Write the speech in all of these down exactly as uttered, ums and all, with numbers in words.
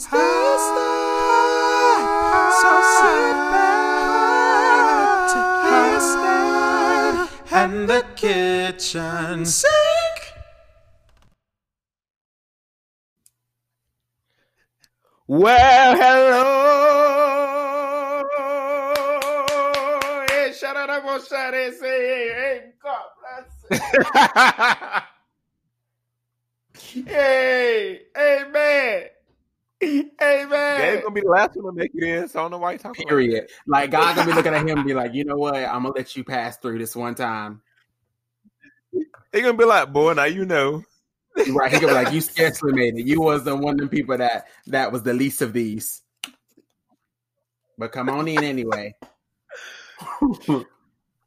It's Thursday. So sit back to Thursday and the kitchen sink. Well, hello. Hey, shout out to my shout. Hey, say, hey, hey, God bless you. Hey, hey, man. Amen. That's gonna be the last one to make it in, so I don't know why you talking. Period. About like God gonna be looking at him and be like, you know what? I'm gonna let you pass through this one time. They gonna be like, boy, now you know. Right? He gonna be like, you scarcely made it. You wasn't one of them people that that was the least of these. But come on in anyway.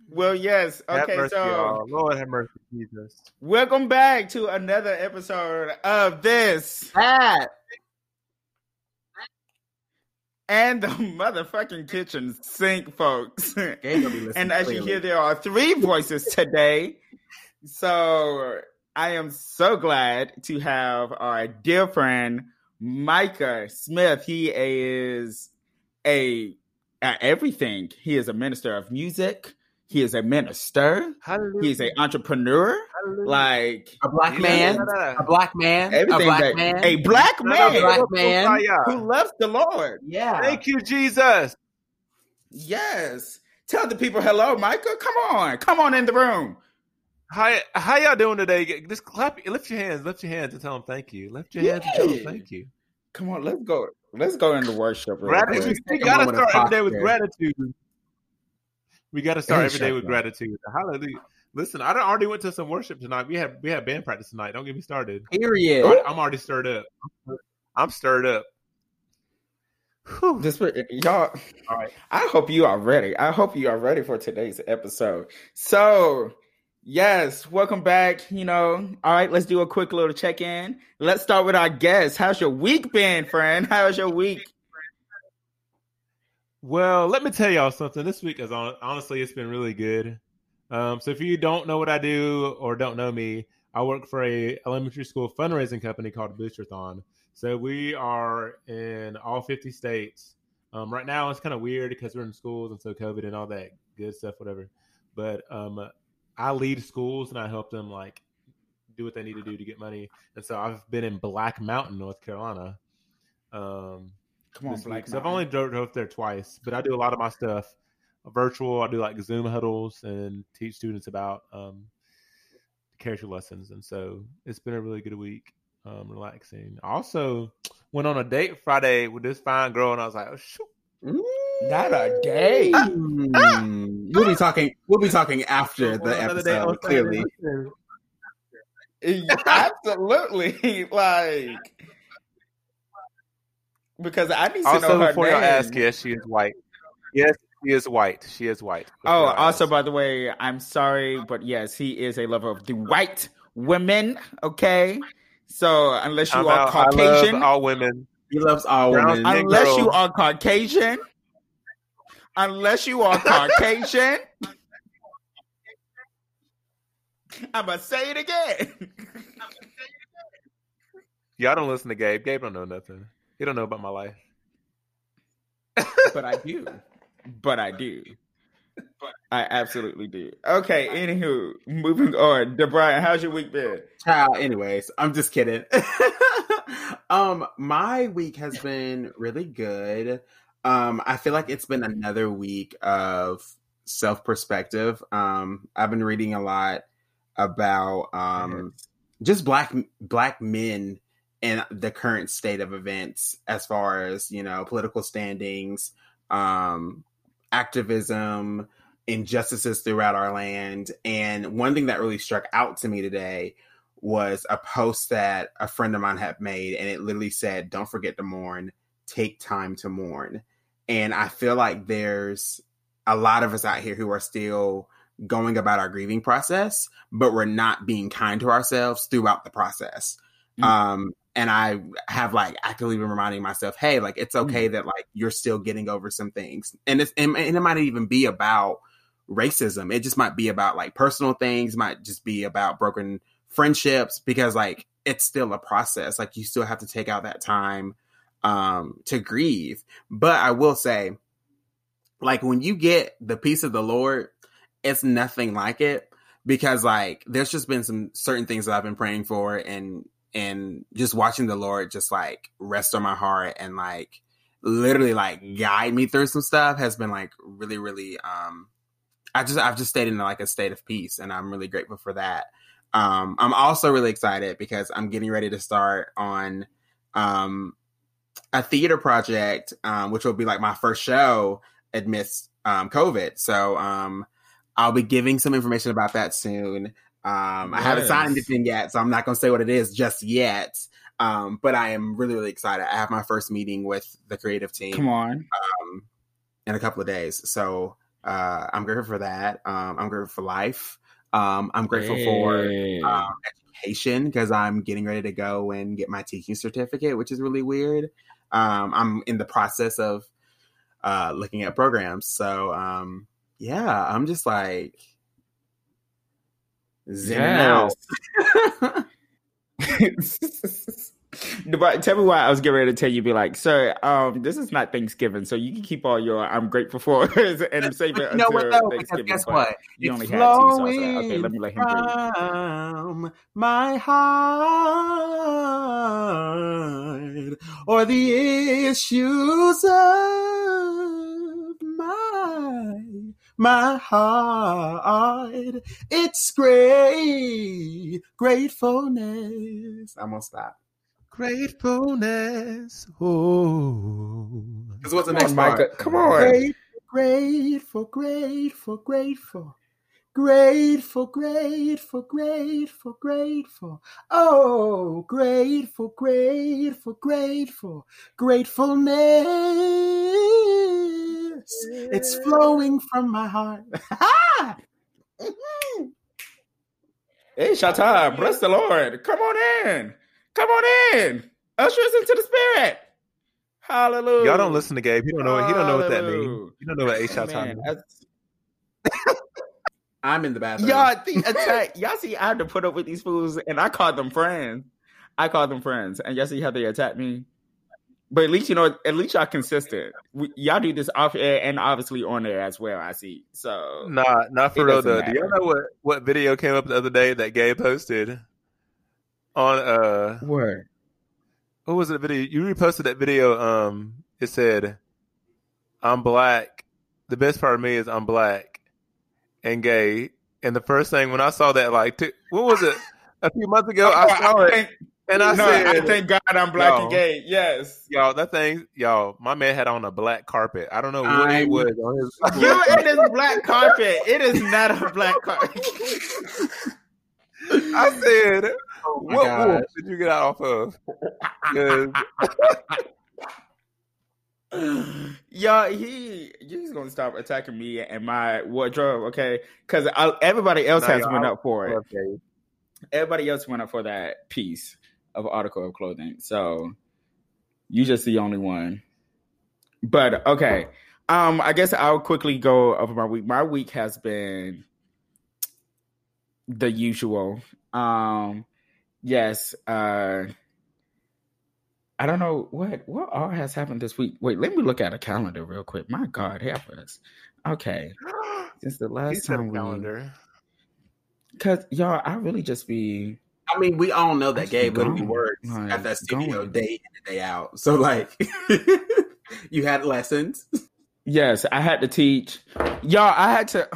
Well, yes. Okay, have mercy, so y'all. Lord have mercy, Jesus. Welcome back to another episode of this. That. And the motherfucking kitchen sink, folks. And as you hear, there are three voices today. So I am so glad to have our dear friend, Micah Smith. He is a, a everything. He is a minister of music. He is a minister. Hallelujah. He is an entrepreneur. Hallelujah. Like a black man, a black man, a black man, a black man, a black man who loves the Lord. Yeah. Thank you, Jesus. Yes. Tell the people, hello, Micah. Come on. Come on in the room. Hi. How y'all doing today? Just clap. Lift your hands. Lift your hands and tell them thank you. Lift your hands and tell them thank you. Come on. Let's go. Let's go into worship. Gratitude. You gotta start every day with gratitude. We got to start every day with gratitude. Hallelujah! Listen, I already went to some worship tonight. We had we had band practice tonight. Don't get me started. Period. I'm already stirred up. I'm stirred up. This, y'all. All right. I hope you are ready. I hope you are ready for today's episode. So, yes, welcome back. You know, all right. Let's do a quick little check in. Let's start with our guest. How's your week been, friend? How's your week? Well, let me tell y'all something. This week is on, honestly, it's been really good. Um, so if you don't know what I do or don't know me, I work for a elementary school fundraising company called Boosterthon. So we are in all fifty states. Um, right now, it's kind of weird because we're in schools and so COVID and all that good stuff, whatever. But um, I lead schools and I help them like do what they need to do to get money. And so I've been in Black Mountain, North Carolina. Um Come on, Black. So I've only drove, drove there twice, but I do a lot of my stuff virtual. I do like Zoom huddles and teach students about um, character lessons. And so it's been a really good week, um, relaxing. I also went on a date Friday with this fine girl, and I was like, oh, shoot. Ooh, not a date. Ah, ah, we'll, ah. Be talking, we'll be talking after the well, episode, clearly. Absolutely. Like... Because I need to also, know her before name. Also, before you ask, yes, she is white. Yes, she is white. She is white. Oh, also, by the way, I'm sorry, but yes, he is a lover of the white women, okay? So, unless you I'm are out, Caucasian. I love all women. He loves all Brown women. Unless girls. You are Caucasian. Unless you are Caucasian. I'm going to say it again. Y'all don't listen to Gabe. Gabe don't know nothing. You don't know about my life. But I do. But I do. But I absolutely do. Okay, anywho, moving on. DeBrian, how's your week been? Child, anyways, I'm just kidding. um, my week has been really good. Um, I feel like it's been another week of self-perspective. Um, I've been reading a lot about um, just black black men and the current state of events as far as, you know, political standings, um, activism, injustices throughout our land. And one thing that really struck out to me today was a post that a friend of mine had made. And it literally said, don't forget to mourn, take time to mourn. And I feel like there's a lot of us out here who are still going about our grieving process, but we're not being kind to ourselves throughout the process. Mm-hmm. Um, And I have like actively been reminding myself, hey, like it's okay that like you're still getting over some things. And it's and, and it might even be about racism. It just might be about like personal things, might just be about broken friendships, because like it's still a process. Like you still have to take out that time um, to grieve. But I will say, like, when you get the peace of the Lord, it's nothing like it, because like, there's just been some certain things that I've been praying for, and, and just watching the Lord just like rest on my heart and like literally like guide me through some stuff has been like really, really, um, I just, I've just stayed in like a state of peace, and I'm really grateful for that. Um, I'm also really excited because I'm getting ready to start on, um, a theater project, um, which will be like my first show amidst, um, COVID. So, um, I'll be giving some information about that soon. Um, yes. I haven't signed anything yet, so I'm not going to say what it is just yet. Um, but I am really, really excited. I have my first meeting with the creative team. Come on. Um, in a couple of days. So uh, I'm grateful for that. Um, I'm grateful for life. Um, I'm grateful hey. for um, education, because I'm getting ready to go and get my teaching certificate, which is really weird. Um, I'm in the process of uh, looking at programs. So, um, yeah, I'm just like zooming yeah. out. But tell me why I was getting ready to tell you, be like, sir, um, this is not Thanksgiving, so you can keep all your I'm grateful for and save it. No, until no, Thanksgiving. Guess what? You it's only had two, so I was like, okay, let me let him breathe. My heart, or the issues of my my heart, it's great gratefulness. I'm gonna stop. Gratefulness. Oh, because what's the next part? Come on. Great, grateful, grateful, grateful, grateful, grateful, grateful, grateful. Oh, grateful, grateful, grateful, gratefulness. It's flowing from my heart. It's your time. Bless the Lord. Come on in. Come on in. Usher us into the spirit. Hallelujah. Y'all don't listen to Gabe. He don't know. He don't know what that means. He don't know what eight shot time is. I'm in the bathroom. Y'all, the attack. Y'all see, I had to put up with these fools, and I called them friends. I called them friends, and y'all see how they attacked me. But at least you know. At least y'all consistent. We, y'all do this off air and obviously on air as well. I see. So nah, not for real though. Matter. Do y'all know what what video came up the other day that Gabe posted? On uh, where? What was the video? You reposted that video. Um, it said, "I'm black. The best part of me is I'm black and gay." And the first thing when I saw that, like, t- what was it? A few months ago, I saw it, and I no, said, I "Thank God I'm black y'all, and gay." Yes, y'all. That thing, y'all. My man had on a black carpet. I don't know what I'm, he was on his. You, it is black carpet. It is not a black carpet. I said. Oh what wolf did you get out of? Yo, he he's gonna stop attacking me and my wardrobe, okay? Because everybody else no, has went up for it. Okay. Everybody else went up for that piece of article of clothing, so you just the only one. But okay, um, I guess I'll quickly go over my week. My week has been the usual. Um. Yes, uh, I don't know what what all has happened this week. Wait, let me look at a calendar real quick. My God, help us. Okay, since the last He's time we calendar, because y'all, I really just be. I mean, we all know that Gabe literally works like, at that studio going. Day in and day out. So like, you had lessons. Yes, I had to teach y'all. I had to.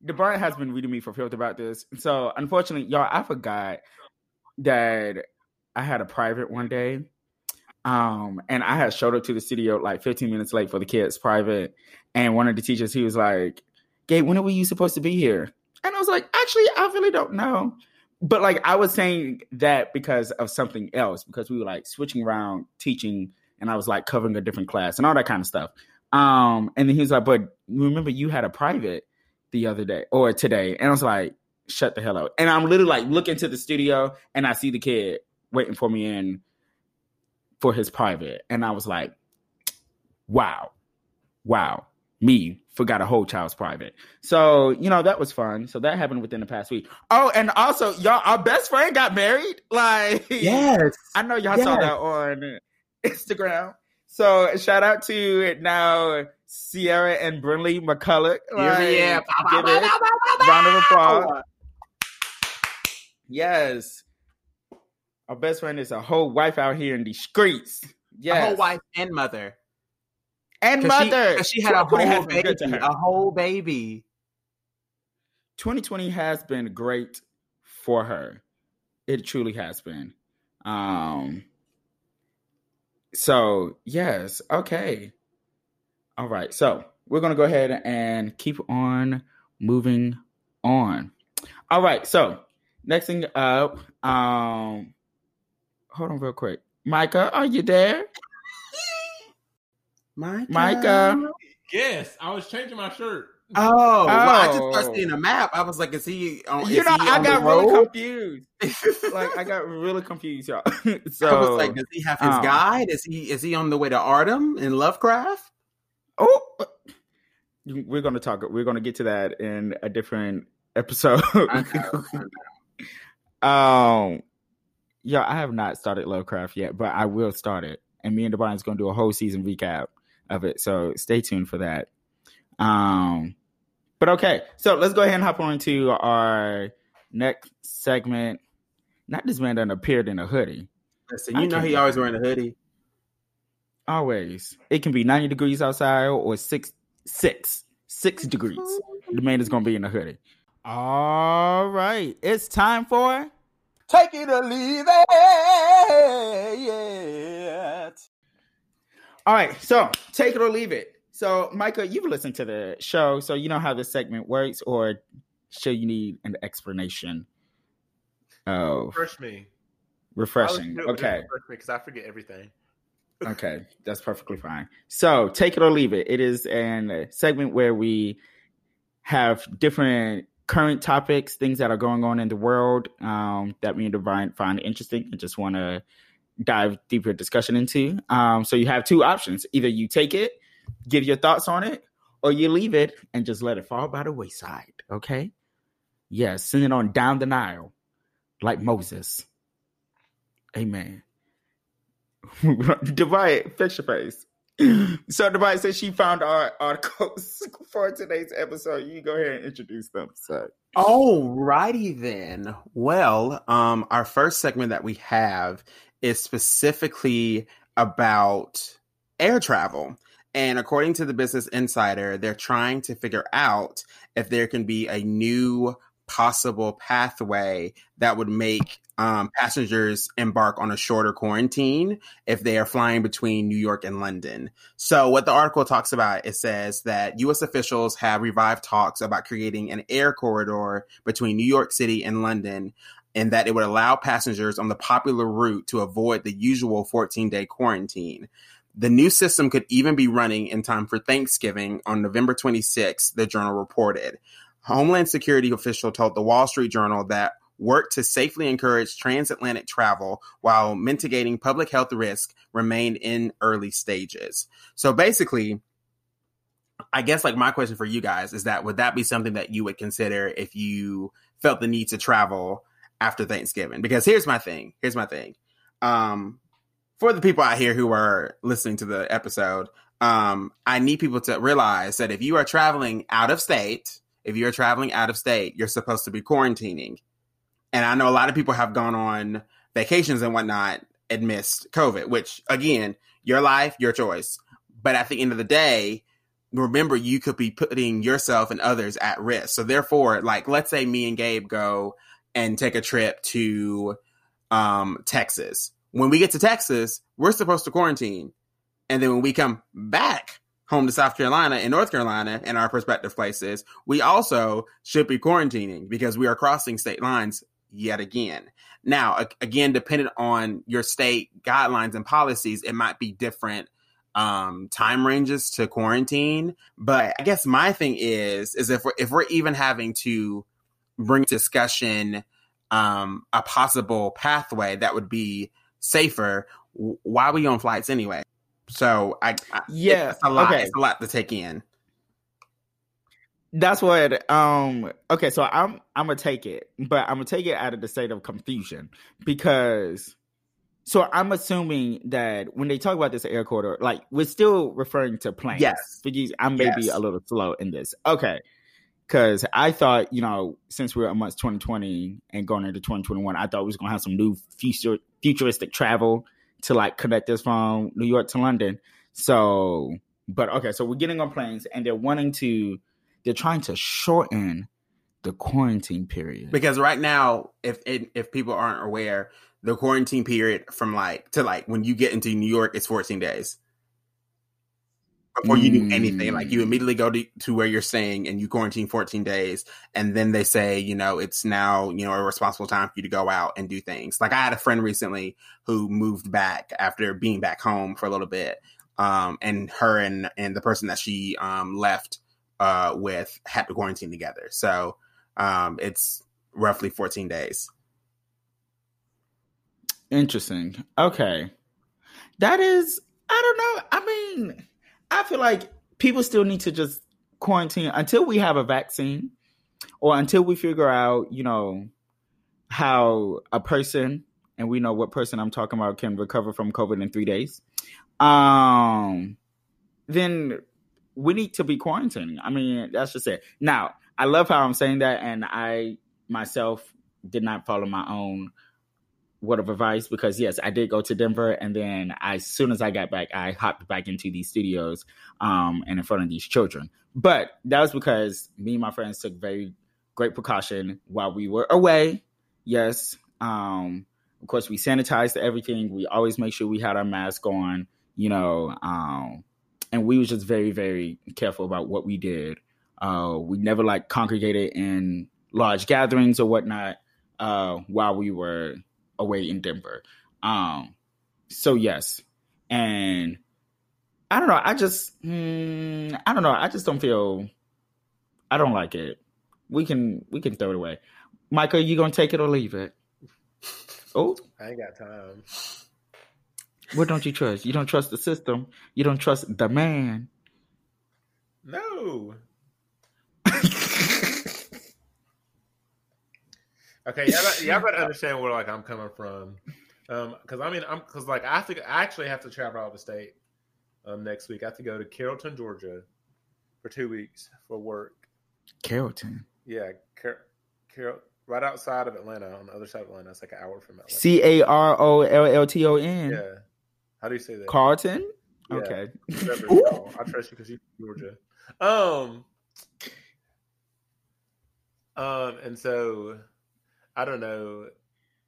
The burn has been reading me for filth about this. So unfortunately, y'all, I forgot. That I had a private one day, um, and I had showed up to the studio like fifteen minutes late for the kids' private. And one of the teachers, he was like, "Gabe, when are you supposed to be here?" And I was like, "Actually, I really don't know." But like, I was saying that because of something else, because we were like switching around teaching, and I was like covering a different class and all that kind of stuff. Um, and then he was like, "But remember, you had a private the other day or today," and I was like. Shut the hell up. And I'm literally like looking to the studio and I see the kid waiting for me in for his private. And I was like, wow, wow, me forgot a whole child's private. So, you know, that was fun. So that happened within the past week. Oh, and also y'all, our best friend got married. Like, yes, I know y'all yes. saw that on Instagram. So shout out to now Sierra and Brinley McCulloch. Like, yeah, give it a round of applause. Yes. Our best friend is a whole wife out here in the streets. Yes. A whole wife and mother. And Cause mother. She, she had a whole baby. A whole baby. twenty twenty has been great for her. It truly has been. Um, so, yes. Okay. All right. So, we're going to go ahead and keep on moving on. All right. So, next thing up. Um, hold on real quick. Micah, are you there? Micah. Micah. Yes. I was changing my shirt. Oh, oh. Well, I just started seeing a map. I was like, is he on You is know, he I on got really confused. Like, I got really confused, y'all. So I was like, does he have his um, guide? Is he is he on the way to Artem in Lovecraft? Oh, we're gonna talk we're gonna get to that in a different episode. I know, I know. um yeah, I have not started Lovecraft yet, but I will start it. And me and Devon's gonna do a whole season recap of it. So stay tuned for that. Um, but okay, so let's go ahead and hop on to our next segment. Not this man done appeared in a hoodie. Listen, you I know he always wearing a hoodie. Always. It can be ninety degrees outside or six, six, six degrees. The man is going to be in a hoodie. All right, it's time for Take It or Leave It. All right, so Take It or Leave It. So, Micah, you've listened to the show, so you know how this segment works, or should you need an explanation? Oh, refresh me. Refreshing. Okay. Because I forget everything. Okay, that's perfectly fine. So, take it or leave it. It is a segment where we have different current topics, things that are going on in the world um, that we find interesting and just want to dive deeper discussion into. Um, so, you have two options. Either you take it, give your thoughts on it, or you leave it and just let it fall by the wayside, okay? Yes, yeah, send it on down the Nile, like Moses. Amen. Divide, fix your face. So, Divide says she found our articles for today's episode. You go ahead and introduce them. So. All righty then. Well, um, our first segment that we have is specifically about air travel. And according to the Business Insider, they're trying to figure out if there can be a new possible pathway that would make um, passengers embark on a shorter quarantine if they are flying between New York and London. So what the article talks about, it says that U S officials have revived talks about creating an air corridor between New York City and London, and that it would allow passengers on the popular route to avoid the usual fourteen-day quarantine. The new system could even be running in time for Thanksgiving on November twenty-sixth, the Journal reported. Homeland Security official told the Wall Street Journal that work to safely encourage transatlantic travel while mitigating public health risk remained in early stages. So basically, I guess like my question for you guys is that would that be something that you would consider if you felt the need to travel after Thanksgiving? Because here's my thing. Here's my thing. Um... For the people out here who are listening to the episode, um, I need people to realize that if you are traveling out of state, if you are traveling out of state, you're supposed to be quarantining. And I know a lot of people have gone on vacations and whatnot and missed COVID, which, again, your life, your choice. But at the end of the day, remember, you could be putting yourself and others at risk. So therefore, like, let's say me and Gabe go and take a trip to um, Texas. When we get to Texas, we're supposed to quarantine. And then when we come back home to South Carolina and North Carolina and our prospective places, we also should be quarantining because we are crossing state lines yet again. Now, again, depending on your state guidelines and policies, it might be different um, time ranges to quarantine. But I guess my thing is, is if we're, if we're even having to bring discussion um, a possible pathway that would be safer, why are we on flights anyway? So I, I yeah, it's a lot. Okay. It's a lot to take in. That's what. Um. Okay. So I'm I'm gonna take it, but I'm gonna take it out of the state of confusion because So I'm assuming that when they talk about this air corridor, like, we're still referring to planes. Yes. Because I may yes. be a little slow in this. Okay. Because I thought, you know, since we were amongst twenty twenty and going into twenty twenty-one, I thought we was going to have some new future, futuristic travel to, like, connect us from New York to London. So, but okay, so we're getting on planes and they're wanting to, they're trying to shorten the quarantine period. Because right now, if if people aren't aware, the quarantine period from like to like when you get into New York is fourteen days before mm. you do anything. Like you immediately go to, to where you're staying and you quarantine fourteen days. And then they say, you know, it's now, you know, a responsible time for you to go out and do things. Like I had a friend recently who moved back after being back home for a little bit. Um, and her and, and the person that she um, left uh, with had to quarantine together. So um, it's roughly fourteen days. Interesting. Okay. That is, I don't know. I mean, I feel like people still need to just quarantine until we have a vaccine or until we figure out, you know, how a person, and we know what person I'm talking about, can recover from COVID in three days. Um, then we need to be quarantining. I mean, that's just it. Now, I love how I'm saying that. And I myself did not follow my own word of advice, because yes, I did go to Denver, and then I, as soon as I got back, I hopped back into these studios um, and in front of these children. But that was because me and my friends took very great precaution while we were away. Yes, um, of course we sanitized everything. We always make sure we had our mask on, you know, um, and we was just very, very careful about what we did. Uh, we never like congregated in large gatherings or whatnot uh, while we were away in Denver. Um, so yes. And I don't know. I just, mm, I don't know. I just don't feel, I don't like it. We can, we can throw it away. Micah, you going to take it or leave it? Oh, I ain't got time. What don't you trust? You don't trust the system. You don't trust the man. No. Okay, y'all, y'all better understand where like I'm coming from, because um, I mean, I'm because like I have to I actually have to travel out of the state um, next week. I have to go to Carrollton, Georgia, for two weeks for work. Carrollton, yeah, Car- Carroll, right outside of Atlanta, on the other side of Atlanta. It's like an hour from Atlanta. C A R O L L T O N. Yeah, how do you say that? Carlton. Yeah. Okay, I trust you because you're from Georgia. Um, um, and so. I don't know.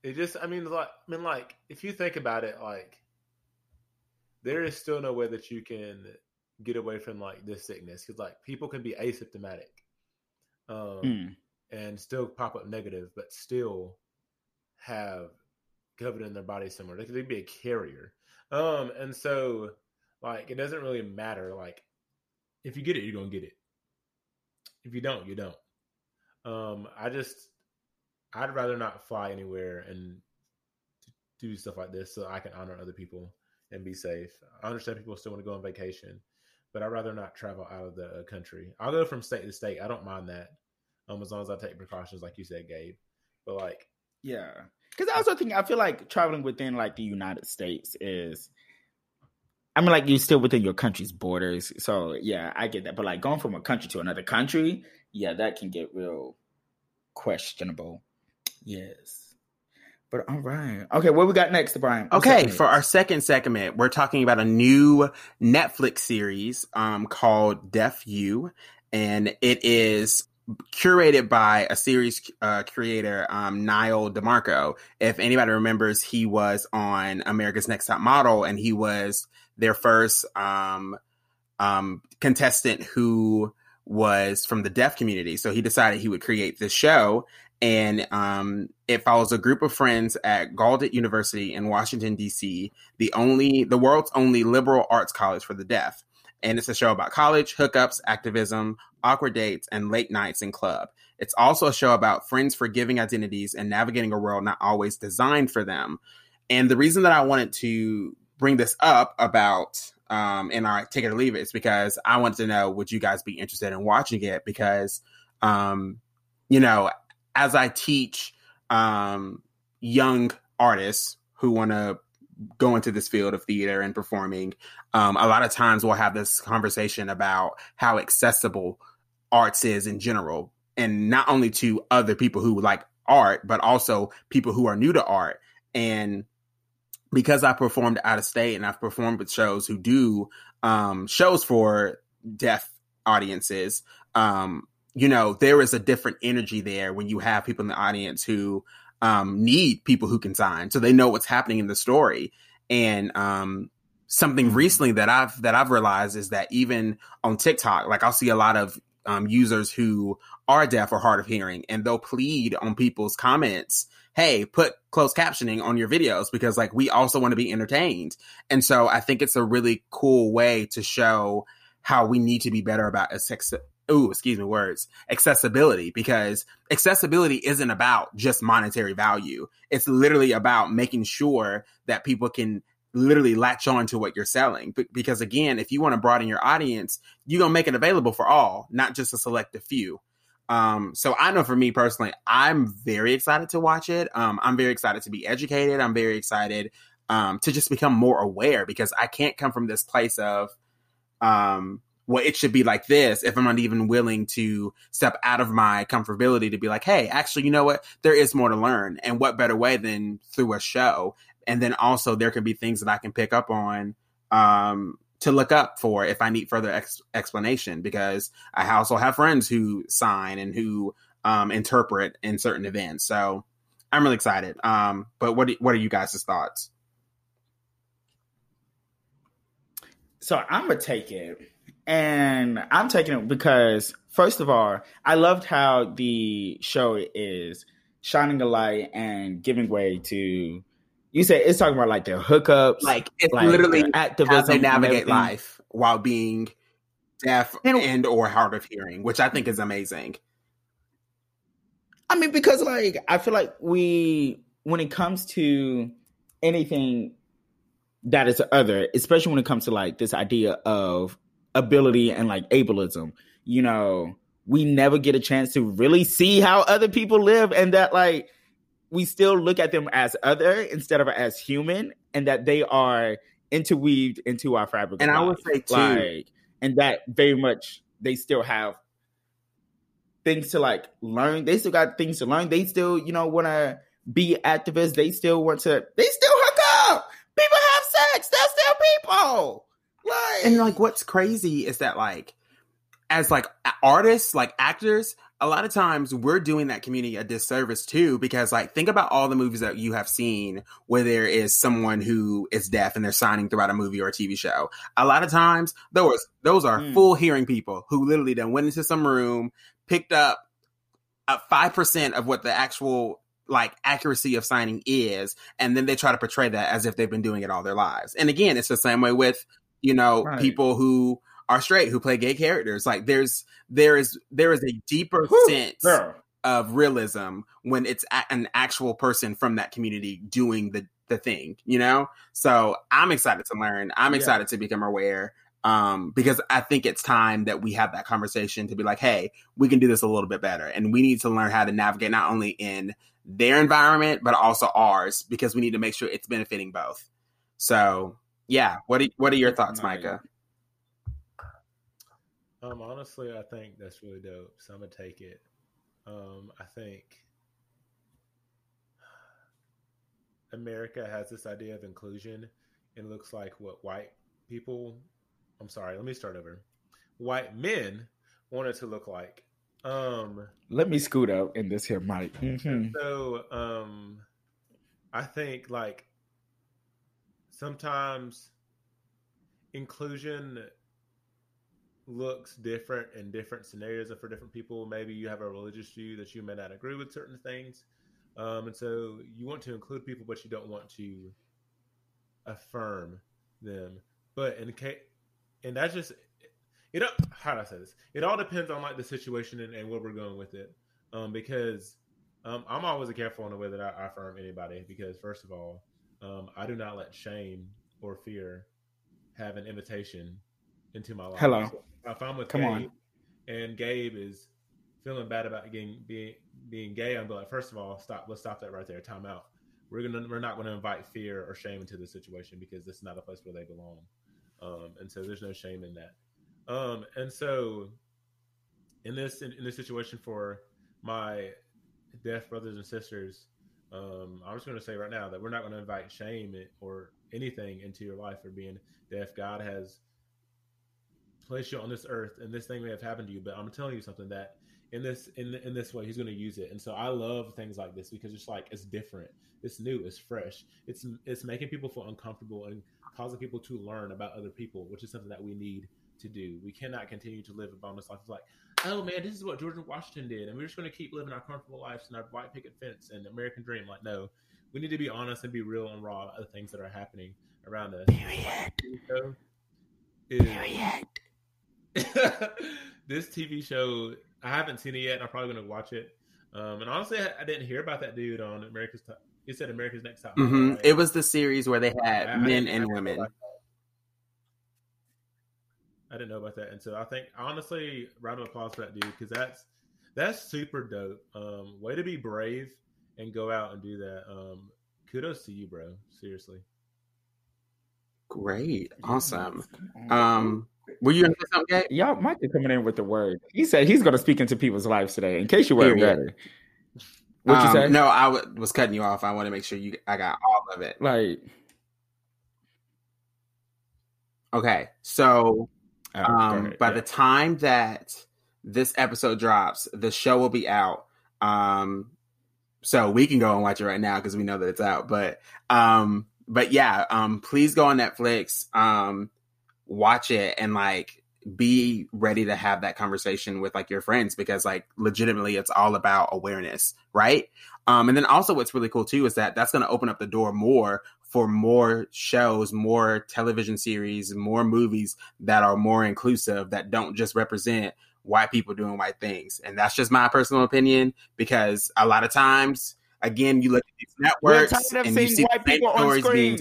It just, I mean, like, I mean, like, if you think about it, like, there is still no way that you can get away from like this sickness, because like people can be asymptomatic, um, mm. and still pop up negative, but still have COVID in their body somewhere. They could be a carrier, um, and so like it doesn't really matter. Like, if you get it, you're gonna get it. If you don't, you don't. Um, I just. I'd rather not fly anywhere and do stuff like this so I can honor other people and be safe. I understand people still want to go on vacation, but I'd rather not travel out of the country. I'll go from state to state. I don't mind that, um, as long as I take precautions, like you said, Gabe. But like, yeah, because I also think I feel like traveling within like the United States is, I mean, like you're still within your country's borders. So yeah, I get that. But like going from a country to another country, yeah, that can get real questionable. Yes. But all right. Okay, what we got next, Brian? What's okay, for our second segment, we're talking about a new Netflix series um, called Deaf U. And it is curated by a series uh, creator, um, Niall DeMarco. If anybody remembers, he was on America's Next Top Model, and he was their first um, um, contestant who was from the deaf community. So he decided he would create this show. And um, it follows a group of friends at Gallaudet University in Washington, D C, the only, the world's only liberal arts college for the deaf. And it's a show about college, hookups, activism, awkward dates, and late nights in club. It's also a show about friends forgiving identities and navigating a world not always designed for them. And the reason that I wanted to bring this up about um, in our Take It or Leave It is because I wanted to know, would you guys be interested in watching it? Because, um, you know... as I teach um, young artists who want to go into this field of theater and performing, um, a lot of times we'll have this conversation about how accessible arts is in general, and not only to other people who like art, but also people who are new to art. And because I performed out of state and I've performed with shows who do um, shows for deaf audiences, um, you know, there is a different energy there when you have people in the audience who um, need people who can sign, so they know what's happening in the story. And um, something recently that I've that I've realized is that even on TikTok, like I'll see a lot of um, users who are deaf or hard of hearing, and they'll plead on people's comments, hey, put closed captioning on your videos, because like we also want to be entertained. And so I think it's a really cool way to show how we need to be better about access- Ooh, excuse me, words, accessibility, because accessibility isn't about just monetary value. It's literally about making sure that people can literally latch on to what you're selling. But because again, if you want to broaden your audience, you're going to make it available for all, not just a selective few. Um, so I know for me personally, I'm very excited to watch it. Um, I'm very excited to be educated. I'm very excited um, to just become more aware, because I can't come from this place of, um, well, it should be like this, if I'm not even willing to step out of my comfortability to be like, hey, actually, you know what? There is more to learn. And what better way than through a show? And then also there can be things that I can pick up on, um, to look up for if I need further ex- explanation, because I also have friends who sign and who um, interpret in certain events. So I'm really excited. Um, but what do, what are you guys' thoughts? So I'm going to take it. And I'm taking it because, first of all, I loved how the show is shining a light and giving way to... You said it's talking about like their hookups, like it's like literally activism, how they navigate life while being deaf and, and or hard of hearing, which I think is amazing. I mean, because like I feel like we, when it comes to anything that is other, especially when it comes to like this idea of ability and like ableism, you know, we never get a chance to really see how other people live, and that like, we still look at them as other instead of as human, and that they are interweaved into our fabric. And life. I would say too, like, and that very much they still have things to like learn. They still got things to learn. They still, you know, want to be activists. They still want to, they still hook up. People have sex. They're still people. Like, and like, what's crazy is that like, as like artists, like actors, a lot of times we're doing that community a disservice too, because like, think about all the movies that you have seen where there is someone who is deaf and they're signing throughout a movie or a T V show. A lot of times those, those are mm. full hearing people who literally then went into some room, picked up a five percent of what the actual like accuracy of signing is. And then they try to portray that as if they've been doing it all their lives. And again, it's the same way with, you know, right. people who are straight, who play gay characters. Like there's, there is, there is a deeper Whew, sense girl. of realism when it's a- an actual person from that community doing the, the thing, you know? So I'm excited to learn. I'm excited yeah. to become aware, um, because I think it's time that we have that conversation to be like, hey, we can do this a little bit better. And we need to learn how to navigate not only in their environment, but also ours, because we need to make sure it's benefiting both. So yeah. What are, what are your thoughts, right. Micah? Um, honestly, I think that's really dope. So I'm going to take it. Um, I think America has this idea of inclusion, and it looks like what white people, I'm sorry, let me start over. White men want it to look like. Um, let me scoot up in this here mic. Mm-hmm. So um, I think like sometimes inclusion looks different in different scenarios and for different people. Maybe you have a religious view that you may not agree with certain things. Um, and so you want to include people, but you don't want to affirm them. But in case, and that's just, it, it, how do I say this? It all depends on like the situation and, and where we're going with it. Um, because um, I'm always careful in the way that I, I affirm anybody, because first of all, um, I do not let shame or fear have an invitation into my life. Hello. So if I'm with Come Gabe on. and Gabe is feeling bad about getting, being being gay, I'm like, first of all, stop. Let's stop that right there. Time out. we're gonna we're not going to invite fear or shame into the situation because this is not a place where they belong. Um, and so there's no shame in that. Um, and so in this in, in this situation for my deaf brothers and sisters, um, I'm just going to say right now that we're not going to invite shame or anything into your life for being deaf. God has placed you on this earth, and this thing may have happened to you, but I'm telling you something that in this in in this way, he's going to use it. And so I love things like this because it's like, it's different, it's new, it's fresh, it's it's making people feel uncomfortable and causing people to learn about other people, which is something that we need to do. We cannot continue to live a boundless life. It's like, oh man, this is what George Washington did, and we're just going to keep living our comfortable lives and our white picket fence and American dream. Like, no, we need to be honest and be real and raw about the things that are happening around us. Period. So, is, Period. This T V show, I haven't seen it yet. I'm probably going to watch it. Um, and honestly, I, I didn't hear about that dude on America's Top. He said America's Next Top Model. Mm-hmm. Right? It was the series where they had I, men I and women. I didn't know about that. And so I think, honestly, round of applause for that dude, because that's that's super dope. Um, way to be brave and go out and do that. Um, kudos to you, bro. Seriously. Great. Awesome. Um, were you something, Gabe? Y'all, Mike is coming in with the word. He said he's going to speak into people's lives today, in case you weren't ready. What'd um, you say? No, I w- was cutting you off. I want to make sure you. I got all of it. Like, okay, so oh, um, ahead, by yeah. the time that this episode drops, the show will be out. Um, so we can go and watch it right now because we know that it's out. But um, but yeah, um, please go on Netflix. Um, watch it and like be ready to have that conversation with like your friends, because like legitimately it's all about awareness, right? Um, and then also what's really cool too is that that's going to open up the door more for more shows, more television series, more movies that are more inclusive, that don't just represent white people doing white things. And that's just my personal opinion, because a lot of times, again, you look at these networks and you see white people on screen.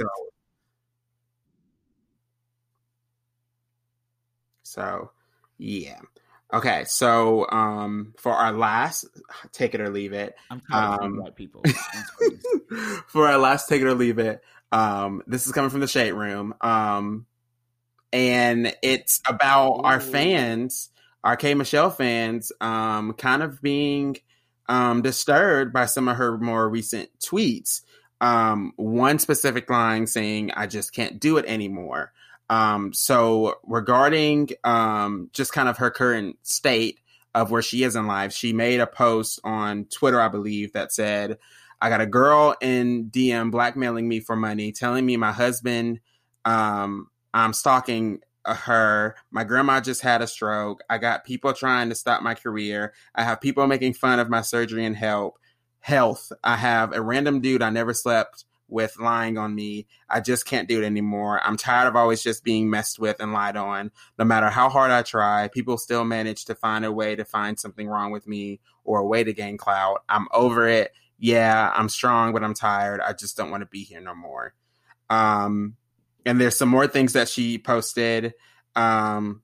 So, yeah. Okay, so um, for our last take it or leave it. I'm tired um, of white people. For our last take it or leave it, um, this is coming from the Shade Room. Um, and it's about Ooh. our fans, our K. Michelle fans, um, kind of being um, disturbed by some of her more recent tweets. Um, one specific line saying, "I just can't do it anymore." Um, so regarding, um, just kind of her current state of where she is in life, she made a post on Twitter, I believe, that said, "I got a girl in D M blackmailing me for money, telling me my husband, um, I'm stalking her. My grandma just had a stroke. I got people trying to stop my career. I have people making fun of my surgery and help health. I have a random dude I never slept with lying on me. I just can't do it anymore. I'm tired of always just being messed with and lied on. No matter how hard I try, people still manage to find a way to find something wrong with me or a way to gain clout. I'm over it. Yeah, I'm strong, but I'm tired. I just don't want to be here no more." Um, and there's some more things that she posted, um,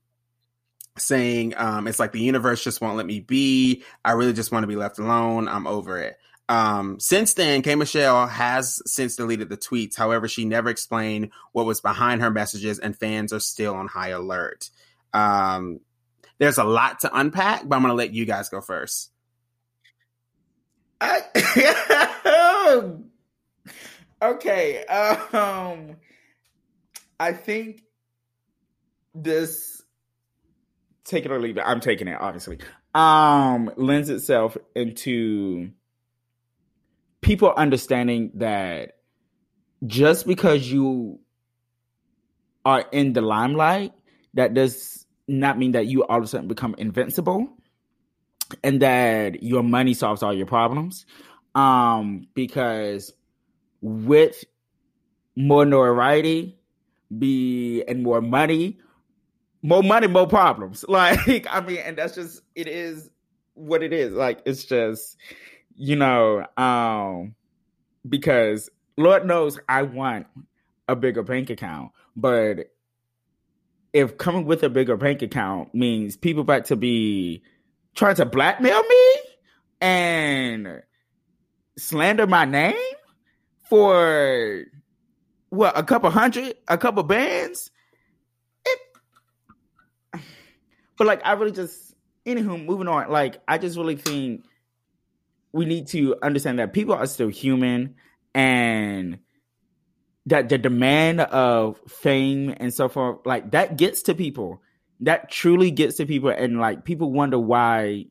saying, um, it's like, "The universe just won't let me be. I really just want to be left alone. I'm over it." Um, since then, K. Michelle has since deleted the tweets. However, she never explained what was behind her messages, and fans are still on high alert. Um, there's a lot to unpack, but I'm going to let you guys go first. I- okay. Um, I think this, take it or leave it. I'm taking it, obviously. Um, lends itself into people understanding that just because you are in the limelight, that does not mean that you all of a sudden become invincible and that your money solves all your problems. Um, because with more notoriety be and more money, more money, more problems. Like, I mean, and that's just, it is what it is. Like, it's just... You know, um, because Lord knows I want a bigger bank account, but if coming with a bigger bank account means people about to be trying to blackmail me and slander my name for what, a couple hundred, a couple bands. It, but like, I really just, anywho, moving on. Like, I just really think we need to understand that people are still human, and that the demand of fame and so forth, like that gets to people. That truly gets to people, and like people wonder why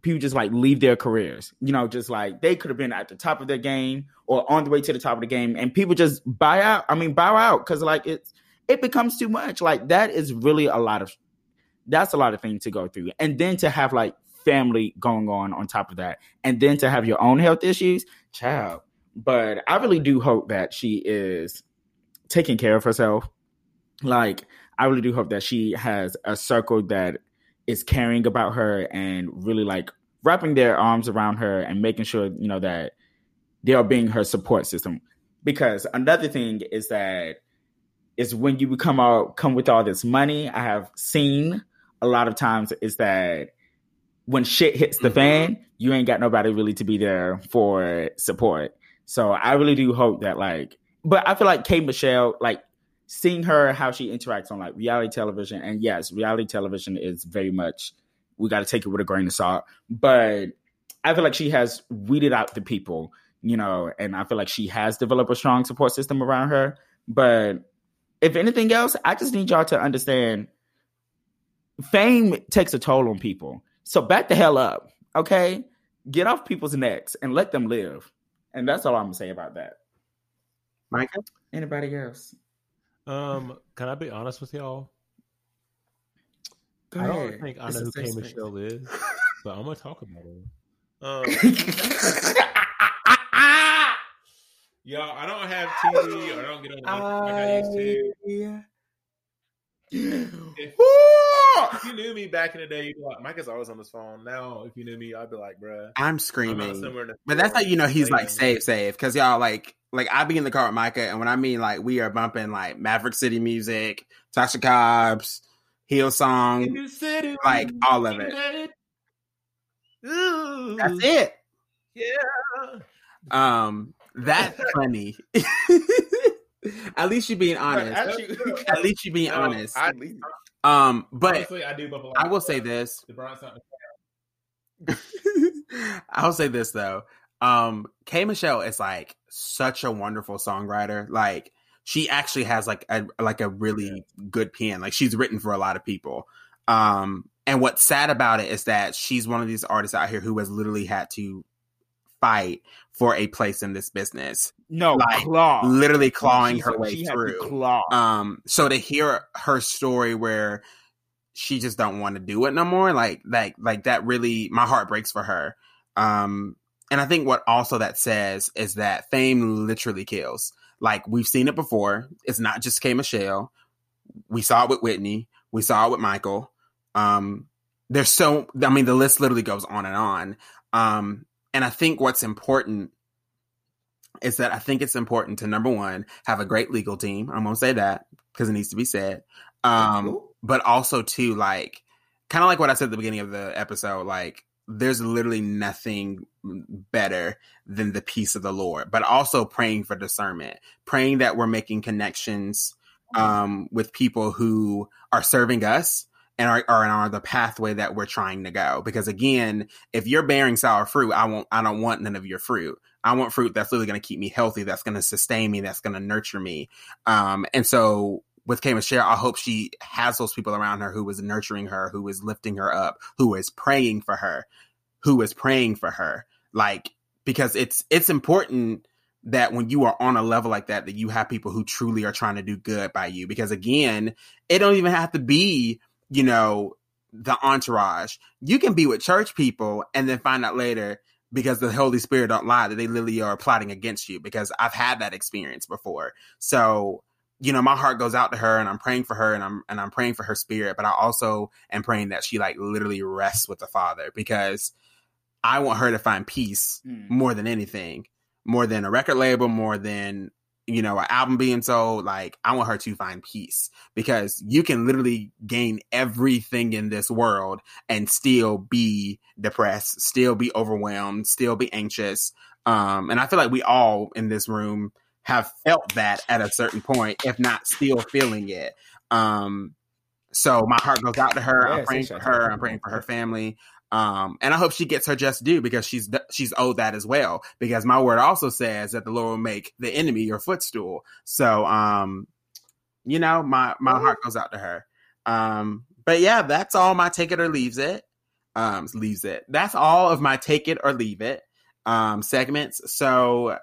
people just like leave their careers. You know, just like they could have been at the top of their game or on the way to the top of the game, and people just buy out. I mean, bow out because like it's it becomes too much. Like that is really a lot of that's a lot of things to go through, and then to have like family going on on top of that, and then to have your own health issues, child. But I really do hope that she is taking care of herself. Like, I really do hope that she has a circle that is caring about her and really like wrapping their arms around her and making sure, you know, that they are being her support system. Because another thing is that is when you come out, come with all this money, I have seen a lot of times is that when shit hits the fan, you ain't got nobody really to be there for support. So I really do hope that like, but I feel like K. Michelle, like seeing her, how she interacts on like reality television. And yes, reality television is very much, we got to take it with a grain of salt. But I feel like she has weeded out the people, you know, and I feel like she has developed a strong support system around her. But if anything else, I just need y'all to understand fame takes a toll on people. So back the hell up, okay? Get off people's necks and let them live. And that's all I'm going to say about that. Micah? Anybody else? Um, can I be honest with y'all? Go I don't ahead. think I this know who K. Michelle is, but I'm going to talk about her. Um, y'all, I don't have T V. I don't get on the I, I got used to. If, if you knew me back in the day, you'd be like, Micah's always on his phone. Now, if you knew me, I'd be like, bruh. I'm screaming. I'm but that's how you know he's like, save, save. Because y'all, like, like I be in the car with Micah, and when I mean, like, we are bumping, like, Maverick City music, Tasha Cobbs, Hillsong, City, like, all of it. Ooh, that's it. Yeah. Um, That's funny. At least you're being honest. Actually, At least you're being um, honest. I, um, but honestly, I, do bubble I will say this. I'll say this though. Um, K. Michelle is like such a wonderful songwriter. Like she actually has like a like a really yeah. good pen. Like she's written for a lot of people. Um, and what's sad about it is that she's one of these artists out here who has literally had to fight for a place in this business. No, like claw. literally clawing She's, her way through. Claw. Um, so to hear her story where she just don't want to do it no more, like like like that really, my heart breaks for her. Um, and I think what also that says is that fame literally kills. Like we've seen it before. It's not just K. Michelle. We saw it with Whitney. We saw it with Michael. Um, there's so I mean the list literally goes on and on. Um. And I think what's important is that I think it's important to, number one, have a great legal team. I'm going to say that because it needs to be said. Um, but also, too, like, kind of like what I said at the beginning of the episode, like, there's literally nothing better than the peace of the Lord. But also praying for discernment, praying that we're making connections um, with people who are serving us. And are, are are the pathway that we're trying to go. Because again, if you're bearing sour fruit, I won't. I don't want none of your fruit. I want fruit that's really going to keep me healthy, that's going to sustain me, that's going to nurture me. Um, and so with K. Michelle, I hope she has those people around her who is nurturing her, who is lifting her up, who is praying for her, who is praying for her. Like because it's it's important that when you are on a level like that, that you have people who truly are trying to do good by you. Because again, it don't even have to be, you know, the entourage. You can be with church people and then find out later because the Holy Spirit don't lie that they literally are plotting against you, because I've had that experience before. So, you know, my heart goes out to her and I'm praying for her and I'm, and I'm praying for her spirit, but I also am praying that she like literally rests with the Father, because I want her to find peace mm. more than anything, more than a record label, more than, you know, an album being sold. Like I want her to find peace, because you can literally gain everything in this world and still be depressed, still be overwhelmed, still be anxious. Um, and I feel like we all in this room have felt that at a certain point, if not still feeling it. Um, so my heart goes out to her. I'm praying for her. I'm praying for her family. Um, and I hope she gets her just due, because she's she's owed that as well. Because my word also says that the Lord will make the enemy your footstool. So, um, you know, my, my heart goes out to her. Um, but yeah, that's all my take it or leaves it. Um, leaves it. That's all of my take it or leave it um, segments. So,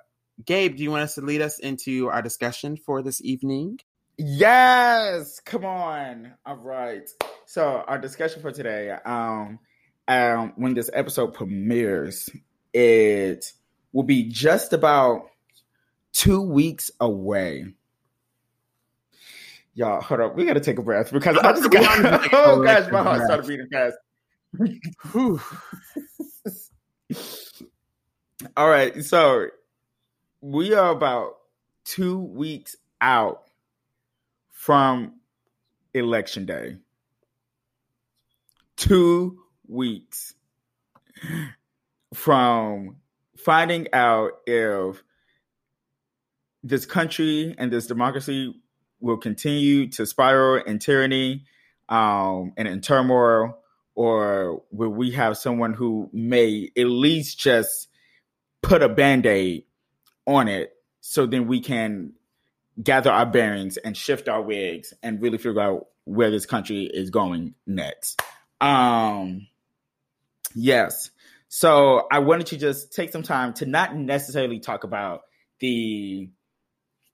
Gabe, do you want us to lead us into our discussion for this evening? Yes, come on. All right. So our discussion for today, um, um, when this episode premieres, it will be just about two weeks away. Y'all, hold up. We got to take a breath because I just got, oh gosh, my heart started beating fast. All right. So we are about two weeks out from election day. Two weeks from finding out if this country and this democracy will continue to spiral in tyranny um, and in turmoil, or will we have someone who may at least just put a Band-Aid on it so then we can gather our bearings and shift our wigs and really figure out where this country is going next. Um, yes. So I wanted to just take some time to not necessarily talk about the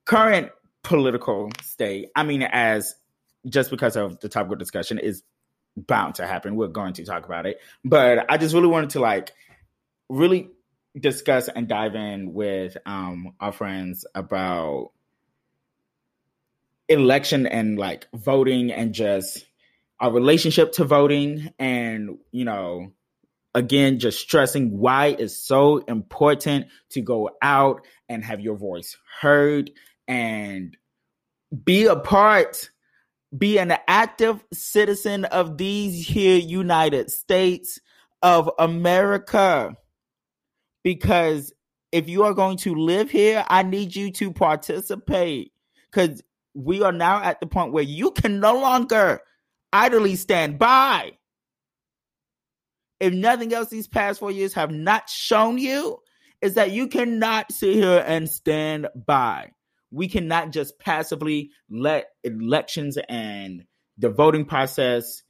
current political state. I mean, as just because of the topical discussion is bound to happen. We're going to talk about it. But I just really wanted to like really discuss and dive in with um, our friends about election and like voting and just our relationship to voting, and you know, again, just stressing why it's so important to go out and have your voice heard and be a part, be an active citizen of these here United States of America. Because if you are going to live here, I need you to participate, because we are now at the point where you can no longer idly stand by. If nothing else, these past four years have not shown you is that you cannot sit here and stand by. We cannot just passively let elections and the voting process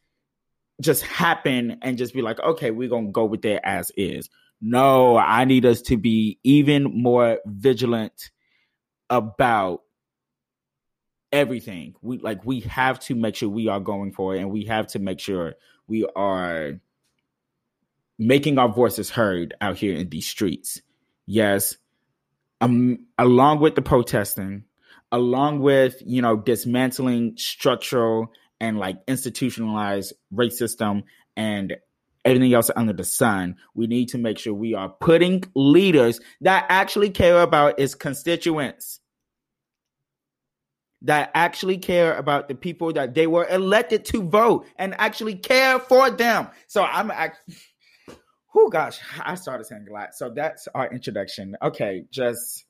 just happen and just be like, okay, we're going to go with it as is. No, I need us to be even more vigilant about everything. We like we have to make sure we are going for it, and we have to make sure we are making our voices heard out here in these streets. Yes, um, along with the protesting, along with, you know, dismantling structural and like institutionalized racism and everything else under the sun, we need to make sure we are putting leaders that actually care about its constituents, that actually care about the people that they were elected to vote and actually care for them. So I'm actually, oh gosh, I started saying a lot. So that's our introduction. Okay, just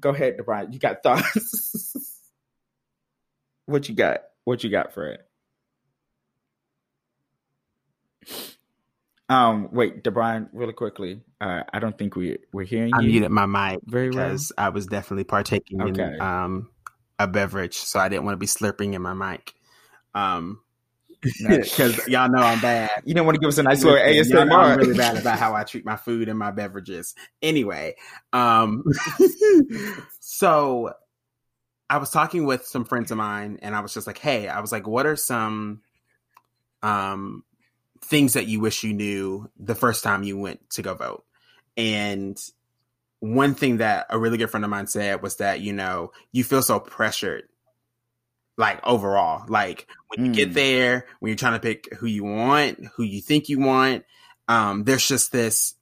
go ahead, Brian. You got thoughts? What you got? What you got for it? Um, wait, DeBrian, really quickly. Uh, I don't think we we're hearing you. I muted my mic very because well. I was definitely partaking okay. in um. a beverage, so I didn't want to be slurping in my mic, um, because y'all know I'm bad. You didn't want to give us a nice little A S M R. I'm really bad about how I treat my food and my beverages. Anyway, um, so I was talking with some friends of mine, and I was just like, "Hey, I was like, what are some um things that you wish you knew the first time you went to go vote?" And one thing that a really good friend of mine said was that, you know, you feel so pressured, like overall, like when mm. you get there, when you're trying to pick who you want, who you think you want, um, there's just this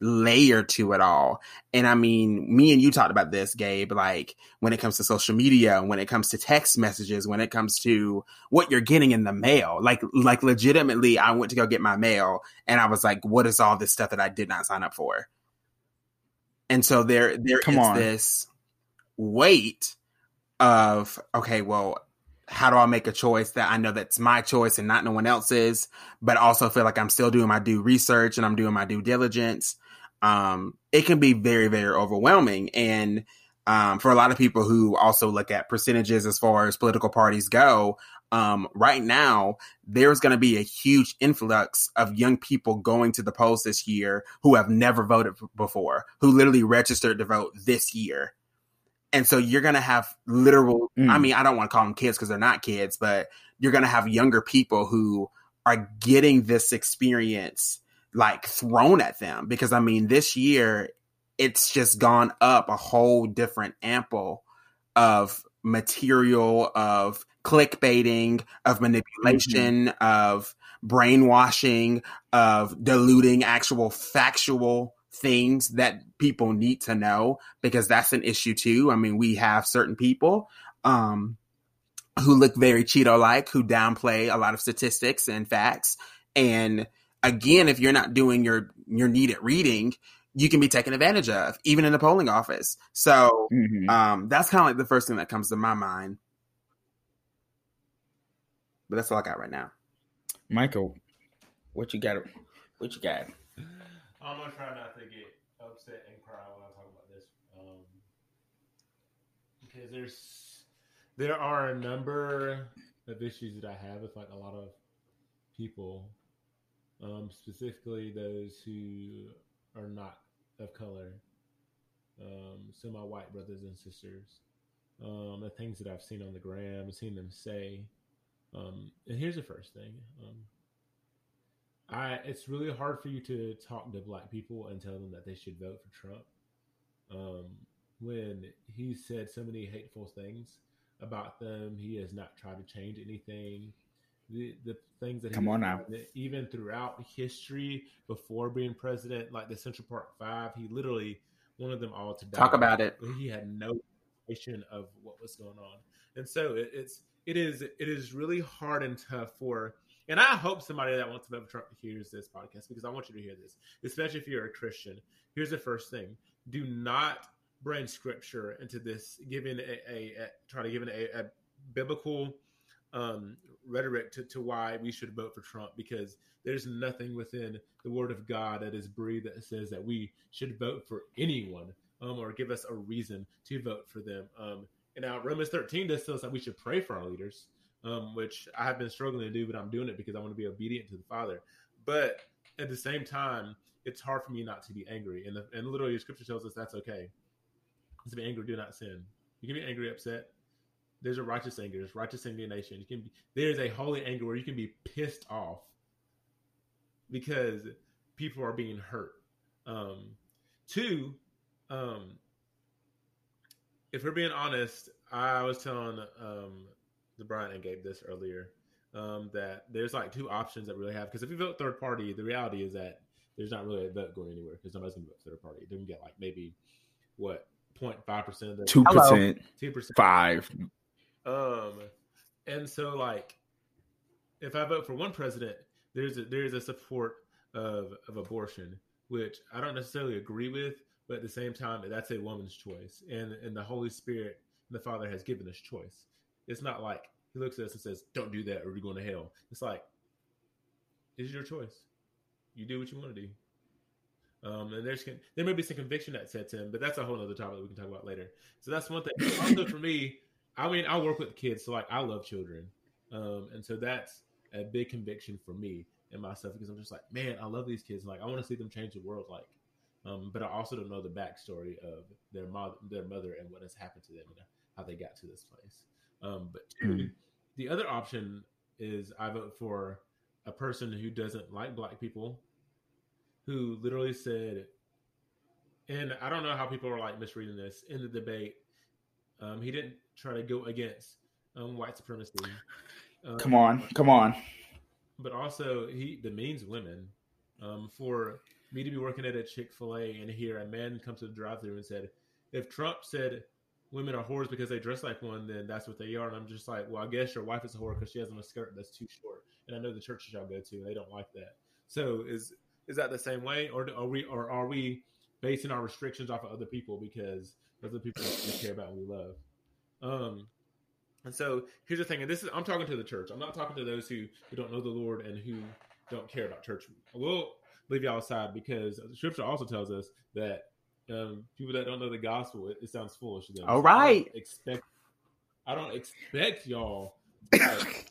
layer to it all. And I mean, me and you talked about this, Gabe, like when it comes to social media, when it comes to text messages, when it comes to what you're getting in the mail, like, like legitimately, I went to go get my mail and I was like, what is all this stuff that I did not sign up for? And so there, there Come is on. this weight of, okay, well, how do I make a choice that I know that's my choice and not no one else's, but also feel like I'm still doing my due research and I'm doing my due diligence. Um, it can be very, very overwhelming. And um, for a lot of people who also look at percentages as far as political parties go, um, right now, there's going to be a huge influx of young people going to the polls this year who have never voted before, who literally registered to vote this year. And so you're going to have literal, mm. I mean, I don't want to call them kids because they're not kids, but you're going to have younger people who are getting this experience like thrown at them. Because I mean, this year, it's just gone up a whole different ample of material, of clickbaiting, of manipulation, mm-hmm. of brainwashing, of diluting actual factual things that people need to know, because that's an issue too. I mean, we have certain people um, who look very Cheeto-like, who downplay a lot of statistics and facts. And again, if you're not doing your, your needed reading, you can be taken advantage of, even in the polling office. So mm-hmm. um, that's kind of like the first thing that comes to my mind. But that's all I got right now. Michael, what you got? What you got? I'm going to try not to get upset and cry when I talk about this. Um, because there's, there are a number of issues that I have with like a lot of people, um, specifically those who are not of color. Um, so my white brothers and sisters, um, the things that I've seen on the gram, I've seen them say. Um, and here's the first thing. Um, I, it's really hard for you to talk to black people and tell them that they should vote for Trump. Um, when he said so many hateful things about them, he has not tried to change anything. The the things that Come he on now. even throughout history before being president, like the Central Park Five, he literally wanted them all to die. Talk about it. He had no notion of what was going on, and so it, it's it is it is really hard and tough for. And I hope somebody that wants to vote for Trump hears this podcast, because I want you to hear this, especially if you're a Christian. Here's the first thing. Do not bring scripture into this, giving a, a, a try to give a, a biblical um, rhetoric to, to why we should vote for Trump, because there's nothing within the word of God that is breathed that says that we should vote for anyone um, or give us a reason to vote for them. Um, and now Romans thirteen does tell us that we should pray for our leaders. Um, which I have been struggling to do, but I'm doing it because I want to be obedient to the Father. But at the same time, it's hard for me not to be angry. And the, and literally, the scripture tells us that's okay. To be angry, do not sin. You can be angry, upset. There's a righteous anger. There's righteous indignation. You can be, there's a holy anger where you can be pissed off because people are being hurt. Um, two, um, if we're being honest, I was telling... Um, Brian and Gabe this earlier, um, that there's like two options that we really have, because if you vote third party, the reality is that there's not really a vote going anywhere because nobody's gonna vote third party. They can get like maybe what zero point five percent of the two percent, two percent, five. Um, and so like if I vote for one president, there's a, there's a support of of abortion, which I don't necessarily agree with, but at the same time, that's a woman's choice, and and the Holy Spirit, the Father, has given us choice. It's not like he looks at us and says, don't do that or you're going to hell. It's like, it's your choice. You do what you want to do. Um, and there's there may be some conviction that sets in, but that's a whole other topic that we can talk about later. So that's one thing. Also for me, I mean, I work with kids, so like I love children. Um, and so that's a big conviction for me and myself, because I'm just like, man, I love these kids. Like I want to see them change the world. Like, um, but I also don't know the backstory of their mother, their mother and what has happened to them and how they got to this place. Um, but two, the other option is I vote for a person who doesn't like black people, who literally said, and I don't know how people are like misreading this in the debate. Um, he didn't try to go against um, white supremacy. Um, come on, come on. But also he demeans women. Um, for me to be working at a Chick-fil-A and hear a man come to the drive-thru and said, if Trump said women are whores because they dress like one, then that's what they are. And I'm just like, well, I guess your wife is a whore because she has on a skirt that's too short. And I know the churches y'all go to, and they don't like that. So is is that the same way, or are we or are we basing our restrictions off of other people, because those are the people that we care about and we love. Um, and so here's the thing, and this is, I'm talking to the church. I'm not talking to those who, who don't know the Lord and who don't care about church. I will leave y'all aside, because Scripture also tells us that um, people that don't know the gospel, it, it sounds foolish to them. All right. So I don't expect, I don't expect y'all. Like,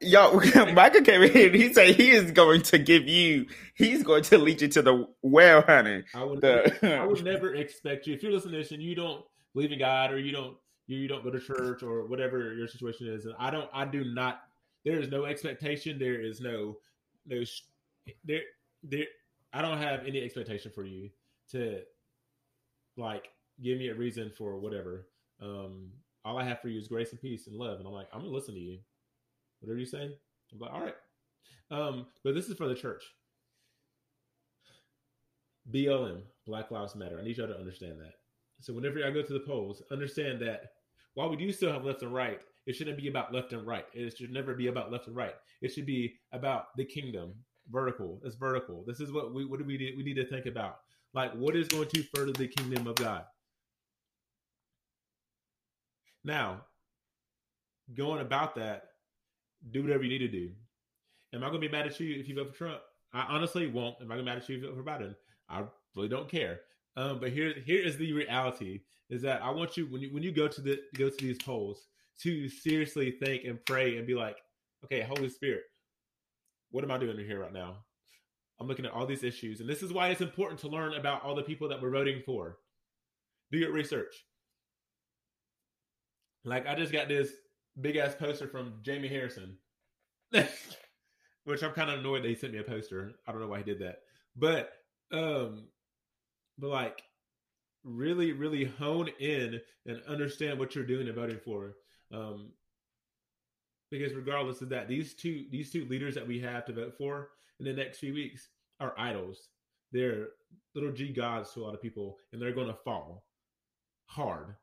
Yo, Micah came in. He said he is going to give you. He's going to lead you to the well, honey. I would. The, never, I would never expect you, if you're listening to this and you don't believe in God, or you don't you, you don't go to church, or whatever your situation is. And I don't. I do not. There is no expectation. There is no no. There there. I don't have any expectation for you to like give me a reason for whatever. Um, all I have for you is grace and peace and love. And I'm like, I'm gonna listen to you. Whatever you say, I'm like, all right. Um, but this is for the church. B L M, Black Lives Matter. I need y'all to understand that. So whenever y'all go to the polls, understand that while we do still have left and right, it shouldn't be about left and right. It should never be about left and right. It should be about the kingdom, vertical. It's vertical. This is what we what do we do? We need to think about. Like, what is going to further the kingdom of God? Now, going about that, do whatever you need to do. Am I going to be mad at you if you vote for Trump? I honestly won't. Am I going to be mad at you if you vote for Biden? I really don't care. Um, but here, here is the reality: is that I want you when you when you go to the go to these polls to seriously think and pray and be like, okay, Holy Spirit, what am I doing here right now? I'm looking at all these issues, and this is why it's important to learn about all the people that we're voting for. Do your research. Like, I just got this big ass poster from Jamie Harrison, which I'm kind of annoyed that he sent me a poster. I don't know why he did that, but um, but like really, really hone in and understand what you're doing and voting for, um, because regardless of that, these two these two leaders that we have to vote for in the next few weeks are idols. They're little g gods to a lot of people, and they're going to fall hard.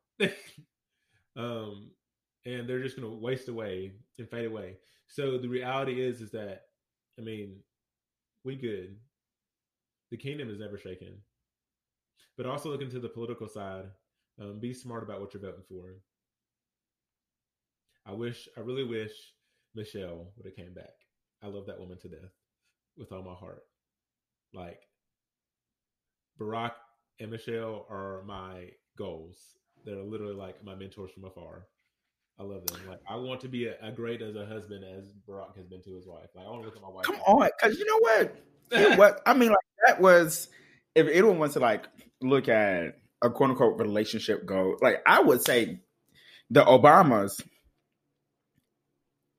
um. And they're just going to waste away and fade away. So the reality is, is that, I mean, we good. The kingdom is never shaken. But also looking to the political side, um, be smart about what you're voting for. I wish, I really wish Michelle would have came back. I love that woman to death with all my heart. Like, Barack and Michelle are my goals. They're literally like my mentors from afar. I love them. Like, I want to be a, a great as a husband as Barack has been to his wife. Like, I want to look at my wife. Come on, because you know what? It was, I mean, like, that was, if anyone wants to like look at a quote unquote relationship goal, like, I would say the Obamas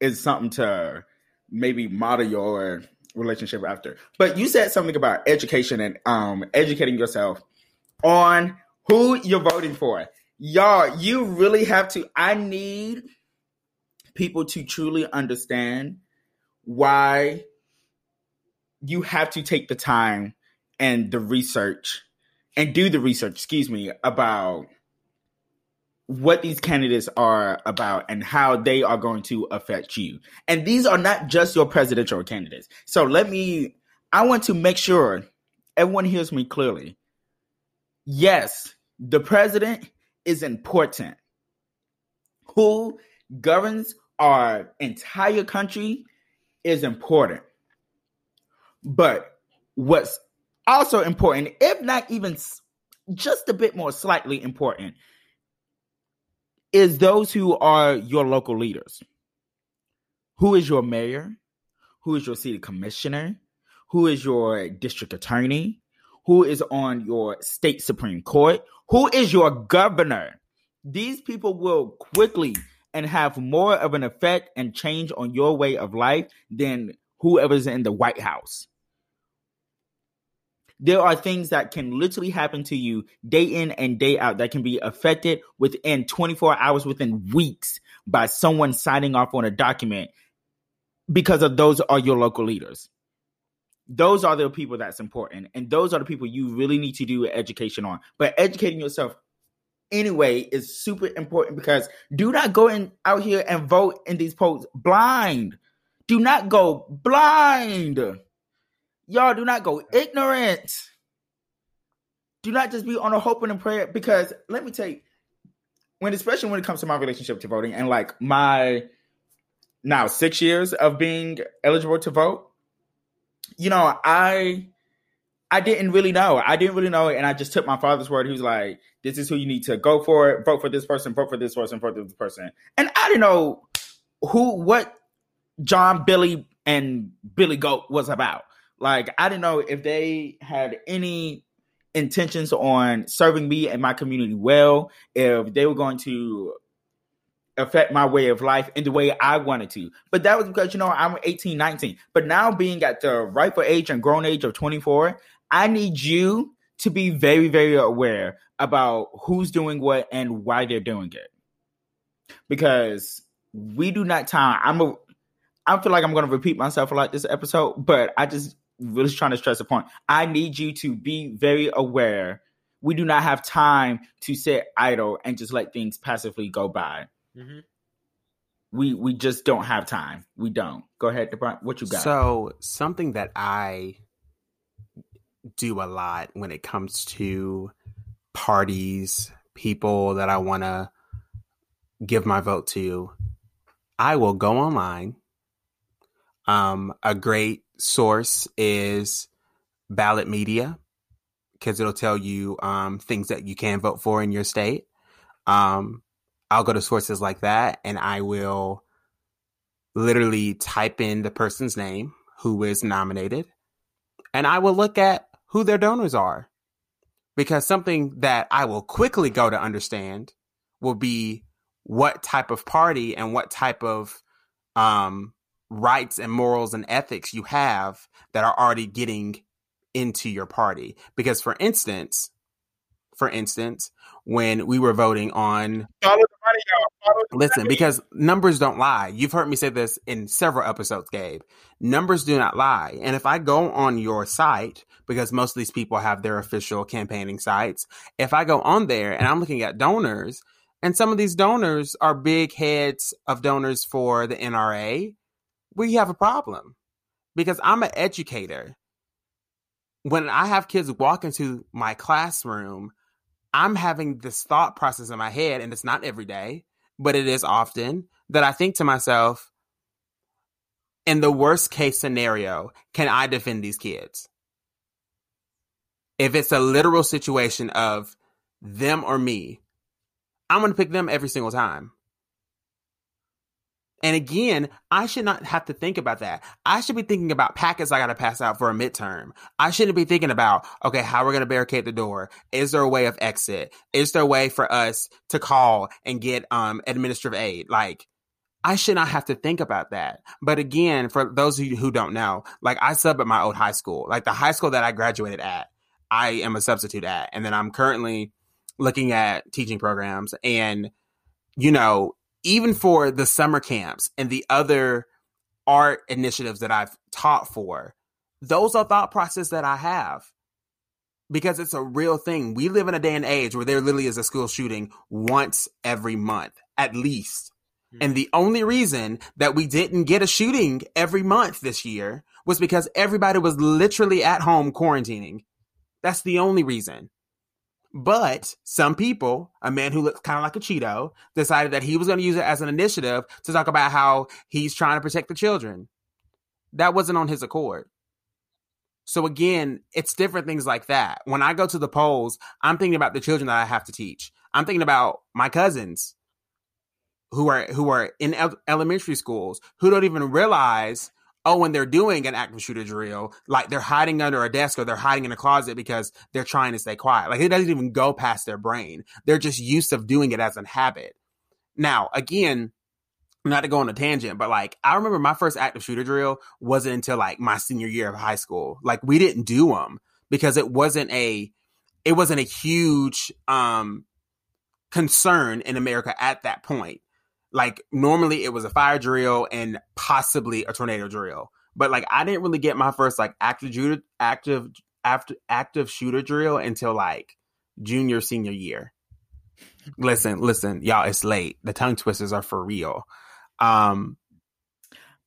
is something to maybe model your relationship after. But you said something about education and um educating yourself on who you're voting for. Y'all, you really have to. I need people to truly understand why you have to take the time and the research and do the research, excuse me, about what these candidates are about and how they are going to affect you. And these are not just your presidential candidates. So let me, I want to make sure everyone hears me clearly. Yes, the president is important. Who governs our entire country is important. But what's also important, if not even just a bit more slightly important, is those who are your local leaders. Who is your mayor? Who is your city commissioner? Who is your district attorney? Who is on your state Supreme Court? Who is your governor? These people will quickly and have more of an effect and change on your way of life than whoever's in the White House. There are things that can literally happen to you day in and day out that can be affected within twenty-four hours, within weeks, by someone signing off on a document, because of those are your local leaders. Those are the people that's important. And those are the people you really need to do education on. But educating yourself anyway is super important, because do not go in out here and vote in these polls blind. Do not go blind. Y'all, do not go ignorant. do not just be on a hope and a prayer, because let me tell you, when, especially when it comes to my relationship to voting and like my now six years of being eligible to vote, you know, I, I didn't really know. I didn't really know. And I just took my father's word. He was like, this is who you need to go for it. Vote for this person, vote for this person, vote for this person. And I didn't know who, what John, Billy, and Billy Goat was about. Like, I didn't know if they had any intentions on serving me and my community well, if they were going to affect my way of life in the way I wanted to. But that was because, you know, I'm eighteen, nineteen. But now being at the rightful age and grown age of twenty-four, I need you to be very, very aware about who's doing what and why they're doing it. Because we do not time. I'm a, I feel like I'm going to repeat myself a lot this episode, but I just really trying to stress a point. I need you to be very aware. We do not have time to sit idle and just let things passively go by. Mm-hmm. We we just don't have time. We don't. Go ahead, DeBron. What you got? So something that I do a lot when it comes to parties, people that I want to give my vote to, I will go online. Um, a great source is Ballotpedia, because it'll tell you um, things that you can vote for in your state. Um, I'll go to sources like that, and I will literally type in the person's name who is nominated, and I will look at who their donors are, because something that I will quickly go to understand will be what type of party and what type of um, rights and morals and ethics you have that are already getting into your party. Because for instance, for instance, when we were voting on, listen, because numbers don't lie. You've heard me say this in several episodes, Gabe. Numbers do not lie. And if I go on your site, because most of these people have their official campaigning sites, if I go on there and I'm looking at donors, and some of these donors are big heads of donors for the N R A, we have a problem, because I'm an educator. When I have kids walk into my classroom, I'm having this thought process in my head, and it's not every day, but it is often, that I think to myself, in the worst case scenario, can I defend these kids? If it's a literal situation of them or me, I'm going to pick them every single time. And again, I should not have to think about that. I should be thinking about packets I got to pass out for a midterm. I shouldn't be thinking about, okay, how we're going to barricade the door. Is there a way of exit? Is there a way for us to call and get um, administrative aid? Like, I should not have to think about that. But again, for those of you who don't know, like, I sub at my old high school. Like, the high school that I graduated at, I am a substitute at. And then I'm currently looking at teaching programs. And, you know, even for the summer camps and the other art initiatives that I've taught for, those are thought processes that I have, because it's a real thing. We live in a day and age where there literally is a school shooting once every month, at least. Mm-hmm. And the only reason that we didn't get a shooting every month this year was because everybody was literally at home quarantining. That's the only reason. But some people, a man who looks kind of like a Cheeto, decided that he was going to use it as an initiative to talk about how he's trying to protect the children. That wasn't on his accord. So again, it's different things like that. When I go to the polls, I'm thinking about the children that I have to teach. I'm thinking about my cousins who are who are in el- elementary schools, who don't even realize, oh, when they're doing an active shooter drill, like, they're hiding under a desk or they're hiding in a closet because they're trying to stay quiet. Like, it doesn't even go past their brain. They're just used to doing it as a habit. Now, again, not to go on a tangent, but like, I remember my first active shooter drill wasn't until like my senior year of high school. Like, we didn't do them because it wasn't a, it wasn't a huge um, concern in America at that point. Like, normally it was a fire drill and possibly a tornado drill. But like, I didn't really get my first like active shooter, active, after active shooter drill until like junior, senior year. Listen, listen, y'all, it's late. The tongue twisters are for real. Um,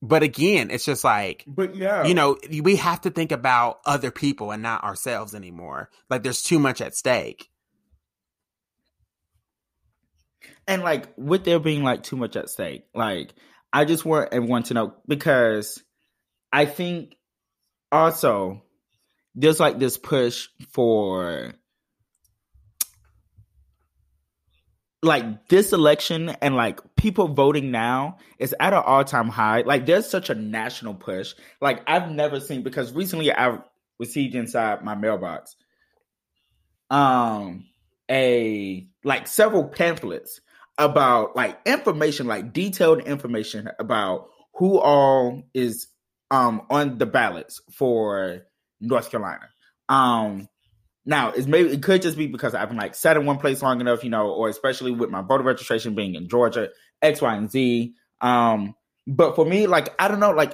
But again, it's just like, but yeah, you know, we have to think about other people and not ourselves anymore. Like, there's too much at stake. And like, with there being like too much at stake, like, I just want everyone to know, because I think also there's like this push for like this election, and like people voting now is at an all-time high. Like, there's such a national push. Like, I've never seen, because recently I received inside my mailbox um a like several pamphlets about like information, like detailed information about who all is um on the ballots for North Carolina. Um, Now, it's maybe it could just be because I've been like sat in one place long enough, you know, or especially with my voter registration being in Georgia, X, Y, and Z. Um, but for me, like, I don't know, like,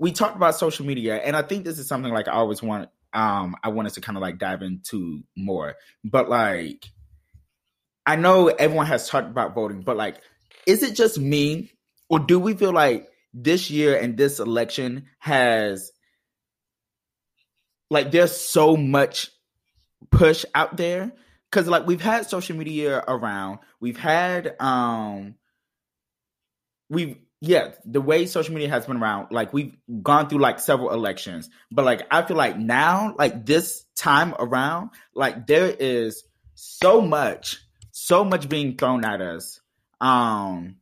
we talked about social media, and I think this is something like I always want, um, I want us to kind of like dive into more. But like, I know everyone has talked about voting, but like, is it just me, or do we feel like this year and this election has, like, there's so much push out there? Because like, we've had social media around, we've had um we've yeah the way social media has been around, like, we've gone through like several elections, but like, I feel like now, like, this time around, like, there is so much so much being thrown at us um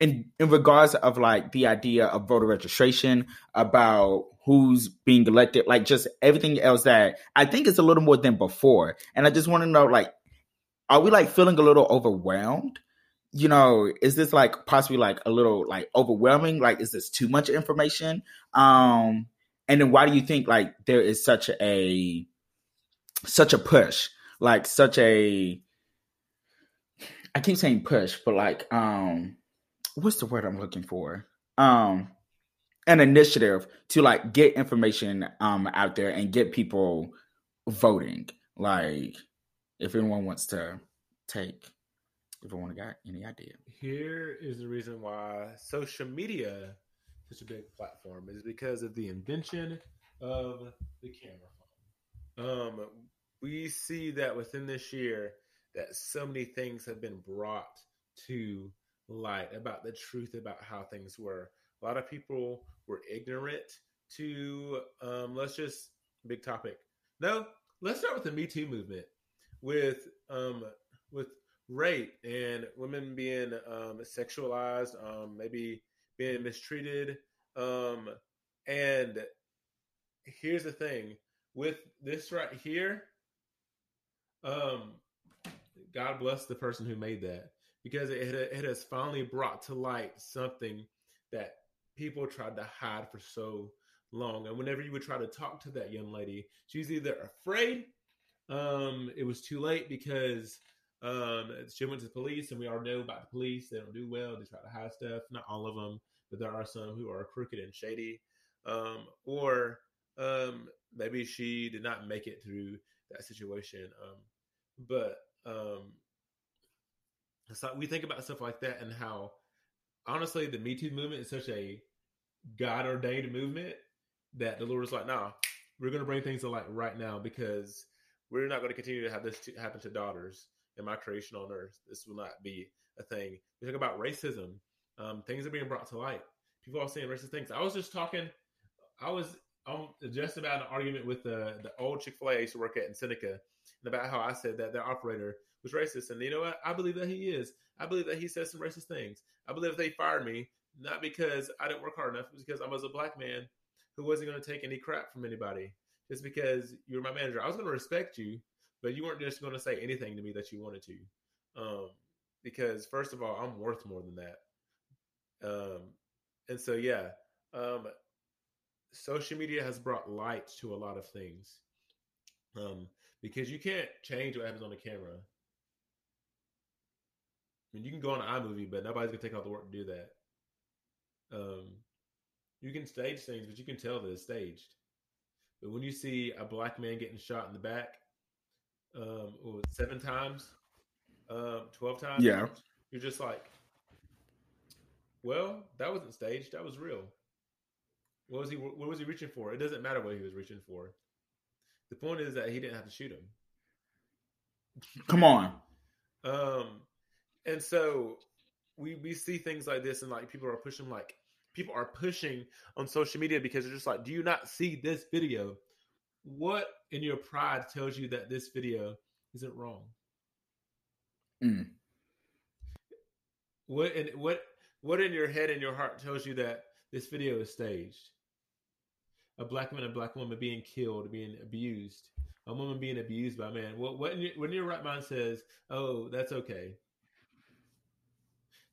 in in regards of like the idea of voter registration, about who's being elected, like just everything else, that I think it's a little more than before. And I just want to know, like, are we like feeling a little overwhelmed? You know, is this like possibly like a little like overwhelming? Like, is this too much information? Um, and then why do you think like there is such a, such a push, like such a, I keep saying push, but like, um, what's the word I'm looking for? Um, an initiative to like get information um out there and get people voting. Like, if anyone wants to take, if anyone got any idea. Here is the reason why social media is such a big platform, is because of the invention of the camera phone. Um, we see that within this year that so many things have been brought to light about the truth about how things were. A lot of people were ignorant to, um, let's just, big topic. No, let's start with the Me Too movement, with um, with rape and women being um, sexualized, um, maybe being mistreated. Um, and here's the thing, with this right here, um, God bless the person who made that, because it, it has finally brought to light something that people tried to hide for so long. And whenever you would try to talk to that young lady, she was either afraid, um, it was too late because um, she went to the police, and we all know about the police. They don't do well. They try to hide stuff. Not all of them, but there are some who are crooked and shady. Um, or um, maybe she did not make it through that situation. Um, but um, it's like, we think about stuff like that, and how, honestly, the Me Too movement is such a God-ordained movement that the Lord is like, nah, we're going to bring things to light right now, because we're not going to continue to have this to happen to daughters in my creation on earth. This will not be a thing. We talk about racism. Um, things are being brought to light. People are saying racist things. I was just talking. I was um, just about an argument with the, the old Chick-fil-A I used to work at in Seneca, and about how I said that their operator was racist. And you know what? I believe that he is. I believe that he says some racist things. I believe they fired me, not because I didn't work hard enough, but because I was a black man who wasn't going to take any crap from anybody. Just because you were my manager, I was going to respect you, but you weren't just going to say anything to me that you wanted to. Um, because first of all, I'm worth more than that. Um, and so, yeah, um, social media has brought light to a lot of things. Um, because you can't change what happens on the camera. I mean, you can go on an iMovie, but nobody's going to take all the work to do that. Um, you can stage things, but you can tell that it's staged. But when you see a black man getting shot in the back um, or seven times, um, twelve times, yeah, you're just like, well, that wasn't staged. That was real. What was he? What was he reaching for? It doesn't matter what he was reaching for. The point is that he didn't have to shoot him. Come on. Um, and so we we see things like this, and like people are pushing, like people are pushing on social media because they're just like, do you not see this video? What in your pride tells you that this video isn't wrong? Mm. What and what what in your head and your heart tells you that this video is staged? A black man and black woman being killed, being abused. A woman being abused by a man. What, what in your, when your right mind says, oh, that's okay.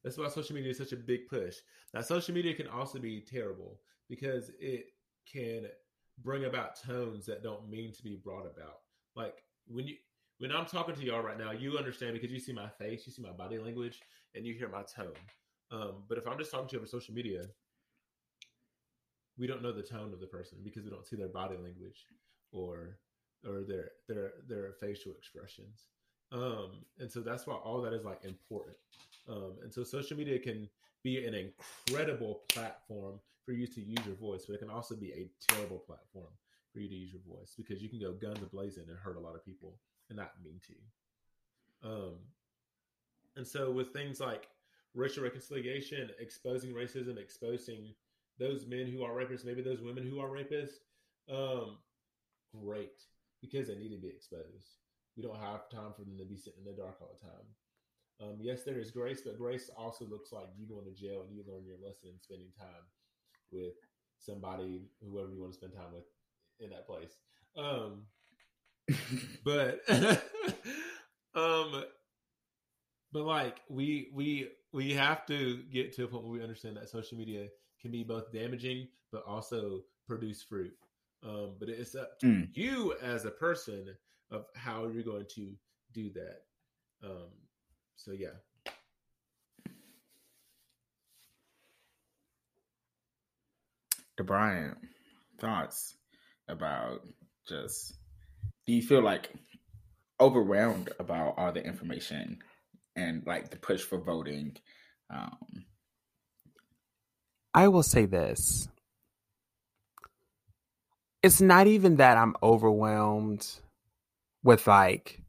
That's why social media is such a big push. Now, social media can also be terrible because it can bring about tones that don't mean to be brought about. Like when you, when I'm talking to y'all right now, you understand because you see my face, you see my body language, and you hear my tone. Um, but if I'm just talking to you over social media, we don't know the tone of the person because we don't see their body language or or their their their facial expressions. Um, and so that's why all that is like important. Um, and so social media can be an incredible platform for you to use your voice, but it can also be a terrible platform for you to use your voice because you can go guns a-blazing and hurt a lot of people and not mean to. Um, and so with things like racial reconciliation, exposing racism, exposing those men who are rapists, maybe those women who are rapists, um, great, because they need to be exposed. We don't have time for them to be sitting in the dark all the time. Um, yes, there is grace, but grace also looks like you going to jail and you learn your lesson and spending time with somebody, whoever you want to spend time with in that place. Um, but, um, but like we, we, we have to get to a point where we understand that social media can be both damaging, but also produce fruit. Um, but it's up to mm. you as a person of how you're going to do that. Um, so, yeah. DeBryant, thoughts about just, do you feel like overwhelmed about all the information and like the push for voting? Um, I will say this. It's not even that I'm overwhelmed with like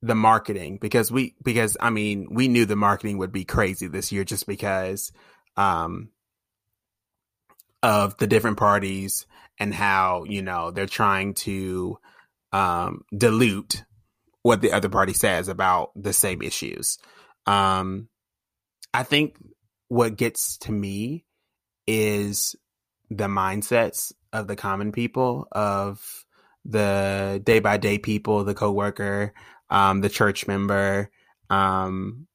the marketing because we, because I mean, we knew the marketing would be crazy this year just because um, of the different parties and how, you know, they're trying to um, dilute what the other party says about the same issues. Um, I think what gets to me is the mindsets of the common people, of the day by day people, the coworker, um, the church member, um,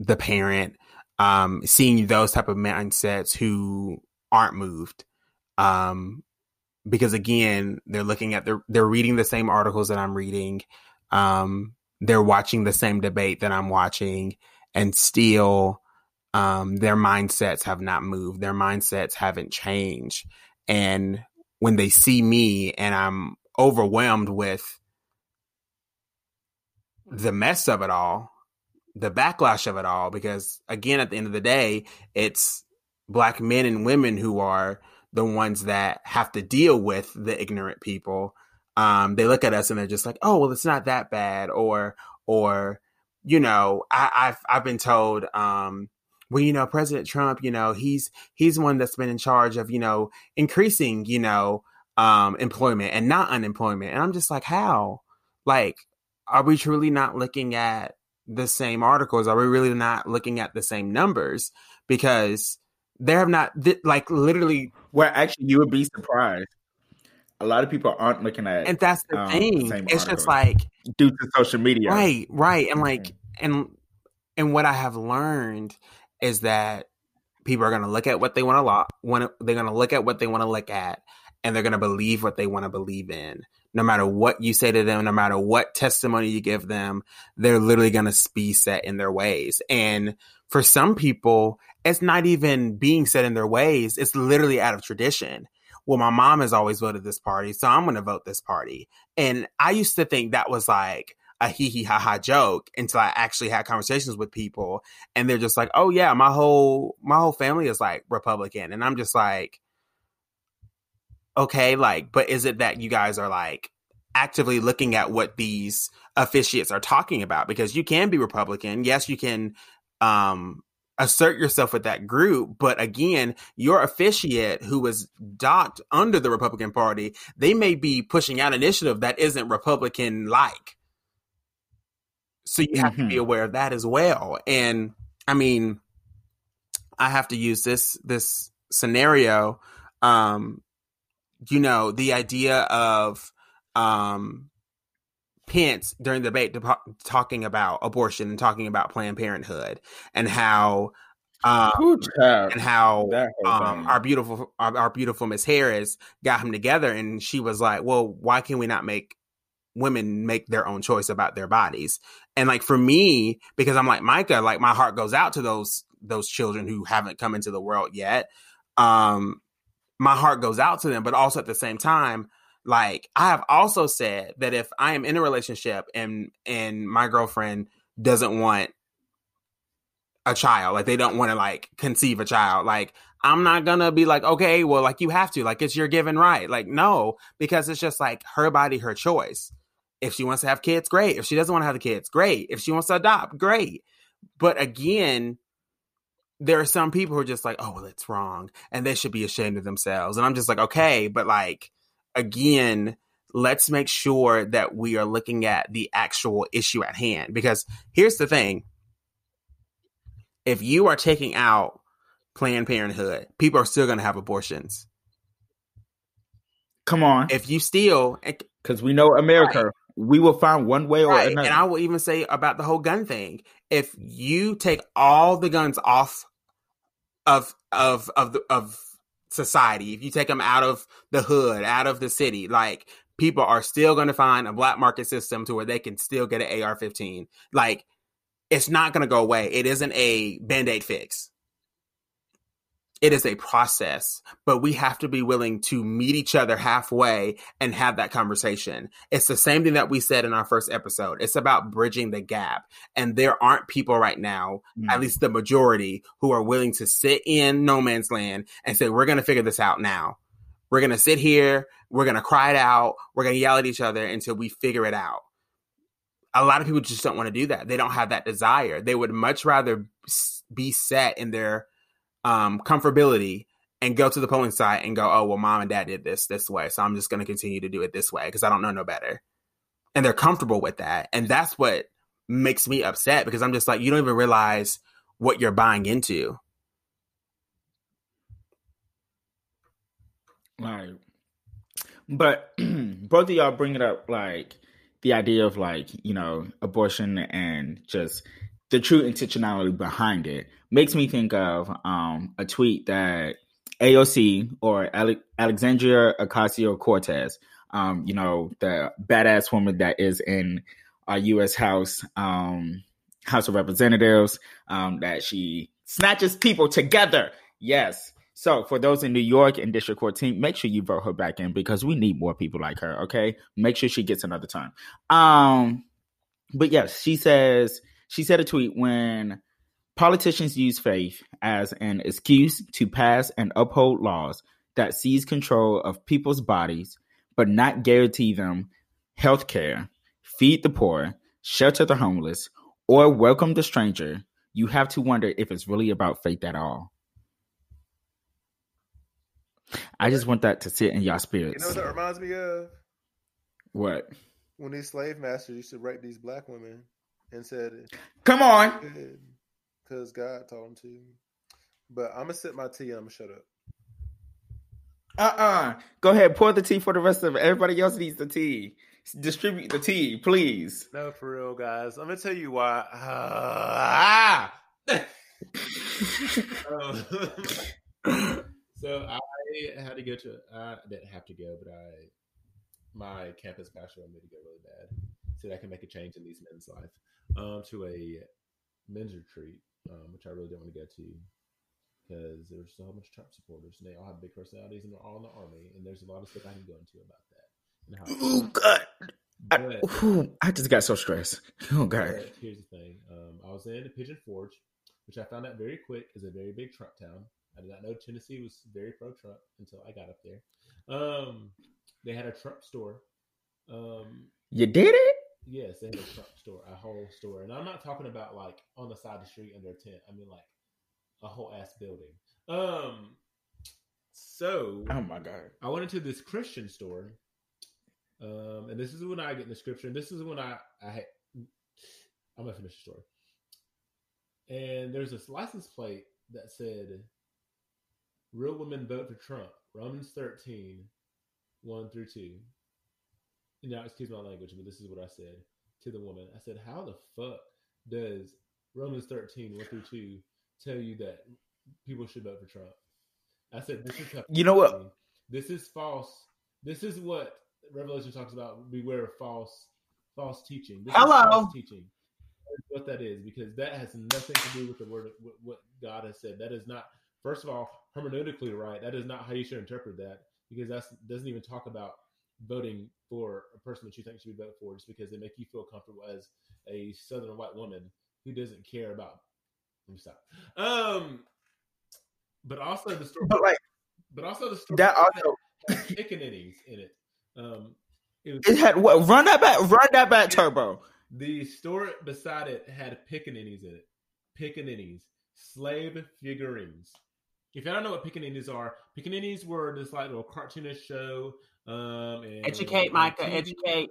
the parent, um, seeing those type of mindsets who aren't moved. Um, because again, they're looking at their, they're reading the same articles that I'm reading. Um, they're watching the same debate that I'm watching and still, Um, their mindsets have not moved. Their mindsets haven't changed. And when they see me and I'm overwhelmed with the mess of it all, the backlash of it all, because again, at the end of the day, it's black men and women who are the ones that have to deal with the ignorant people. Um, they look at us and they're just like, oh, well, it's not that bad. Or, or, you know, I, I've, I've been told, um, well, you know, President Trump, you know, he's he's one that's been in charge of, you know, increasing, you know, um, employment and not unemployment. And I'm just like, how? Like, are we truly not looking at the same articles? Are we really not looking at the same numbers? Because they have not th- like literally. Well, actually, you would be surprised. A lot of people aren't looking at. And that's the um, thing. The it's articles. Just like due to social media. Right. Right. And like and and what I have learned is that people are going to look at what they want to look, want they're going to look at what they want to look at, and they're going to believe what they want to believe in. No matter what you say to them, no matter what testimony you give them, they're literally going to be set in their ways. And for some people, it's not even being set in their ways. It's literally out of tradition. Well, my mom has always voted this party, so I'm going to vote this party. And I used to think that was like, a hee hee ha ha joke until I actually had conversations with people, and they're just like, oh yeah, my whole my whole family is like Republican, and I'm just like, okay, like, but is it that you guys are like actively looking at what these officiates are talking about? Because you can be Republican, yes, you can um assert yourself with that group, but again, your officiate who was docked under the Republican Party, they may be pushing out initiative that isn't Republican like. So you have mm-hmm. to be aware of that as well. And I mean, I have to use this this scenario. Um, you know, the idea of um, Pence during the debate to, talking about abortion and talking about Planned Parenthood and how um, Ooh, and how um, our beautiful our, our beautiful Miss Harris got him together, and she was like, "Well, why can we not make women make their own choice about their bodies?" And like for me, because I'm like Micah, like my heart goes out to those those children who haven't come into the world yet. Um, my heart goes out to them, but also at the same time, like, I have also said that if I am in a relationship and and my girlfriend doesn't want a child, like they don't want to like conceive a child, like I'm not gonna be like, okay, well, like you have to, like it's your given right. Like, no, because it's just like her body, her choice. If she wants to have kids, great. If she doesn't want to have the kids, great. If she wants to adopt, great. But again, there are some people who are just like, oh, well, it's wrong, and they should be ashamed of themselves. And I'm just like, okay, but like, again, let's make sure that we are looking at the actual issue at hand. Because here's the thing. If you are taking out Planned Parenthood, people are still going to have abortions. Come on. If you still... Because we know America. Right. We will find one way or right. another. And I will even say about the whole gun thing. If you take all the guns off of of of the, of society, if you take them out of the hood, out of the city, like people are still going to find a black market system to where they can still get an A R fifteen. Like, it's not going to go away. It isn't a Band-Aid fix. It is a process, but we have to be willing to meet each other halfway and have that conversation. It's the same thing that we said in our first episode. It's about bridging the gap. And there aren't people right now, mm. at least the majority, who are willing to sit in no man's land and say, we're going to figure this out now. We're going to sit here. We're going to cry it out. We're going to yell at each other until we figure it out. A lot of people just don't want to do that. They don't have that desire. They would much rather be set in their um comfortability and go to the polling site and go, oh, well, mom and dad did this this way, so I'm just going to continue to do it this way because I don't know no better. And they're comfortable with that. And that's what makes me upset, because I'm just like, you don't even realize what you're buying into. Like, but both of y'all bring it up, like the idea of like, you know, abortion and just the true intentionality behind it makes me think of um, a tweet that A O C or Ale- Alexandria Ocasio-Cortez, um, you know, the badass woman that is in our U S House, um, House of Representatives, um, that she snatches people together. Yes. So for those in New York and District fourteen, make sure you vote her back in because we need more people like her. Okay. Make sure she gets another time. Um, but yes, she says, She said a tweet, when politicians use faith as an excuse to pass and uphold laws that seize control of people's bodies, but not guarantee them health care, feed the poor, shelter the homeless, or welcome the stranger, you have to wonder if it's really about faith at all. I just want that to sit in y'all spirits. You know what that reminds me of? What? When these slave masters used to rape these black women. And said, "Come on," because God told him to. But I'm gonna sip my tea and I'm gonna shut up. Uh-uh. Go ahead, pour the tea for the rest of it. Everybody else needs the tea. Distribute the tea, please. No, for real, guys. I'm gonna tell you why. Ah. um, so I had to go to. I didn't have to go, but I my campus bachelor wanted me to go really bad, so that I can make a change in these men's life. Um, to a men's retreat, um, which I really didn't want to go to because there were so much Trump supporters and they all have big personalities and they're all in the army, and there's a lot of stuff I can go into about that. And how- oh God! I, ooh, I just got so stressed. Oh, God. Here's the thing. Um, I was in the Pigeon Forge, which I found out very quick is a very big Trump town. I did not know Tennessee was very pro-Trump until I got up there. Um, they had a Trump store. Um, you did it? Yes, they had a Trump store, a whole store. And I'm not talking about like on the side of the street under a tent. I mean like a whole ass building. Um, so oh my God, I went into this Christian store. Um, and this is when I get in the scripture. And this is when I, I had, I'm going to finish the story. And there's this license plate that said, "Real women vote for Trump." Romans thirteen, one through two. Now, excuse my language, but this is what I said to the woman. I said, "How the fuck does Romans thirteen, one through two tell you that people should vote for Trump?" I said, "This is you know what? This is false. This is what Revelation talks about. Beware of false, false teaching. This Hello, is false teaching. That is what that is, because that has nothing to do with the word of what, what God has said. That is not. First of all, hermeneutically right. That is not how you should interpret that, because that doesn't even talk about voting for a person that you think should be voted for just because they make you feel comfortable as a Southern white woman who doesn't care about." Let me stop. Um, but also the story, but, like, but also the story that also had pickaninnies in it. Um, it, was, it had what? Run that back! Run that back! Turbo. The store beside it had pickaninnies in it. Pickaninnies, slave figurines. If y'all don't know what pickaninnies are, pickaninnies were this like little cartoonish show. Um, and, educate, Micah, T V, educate.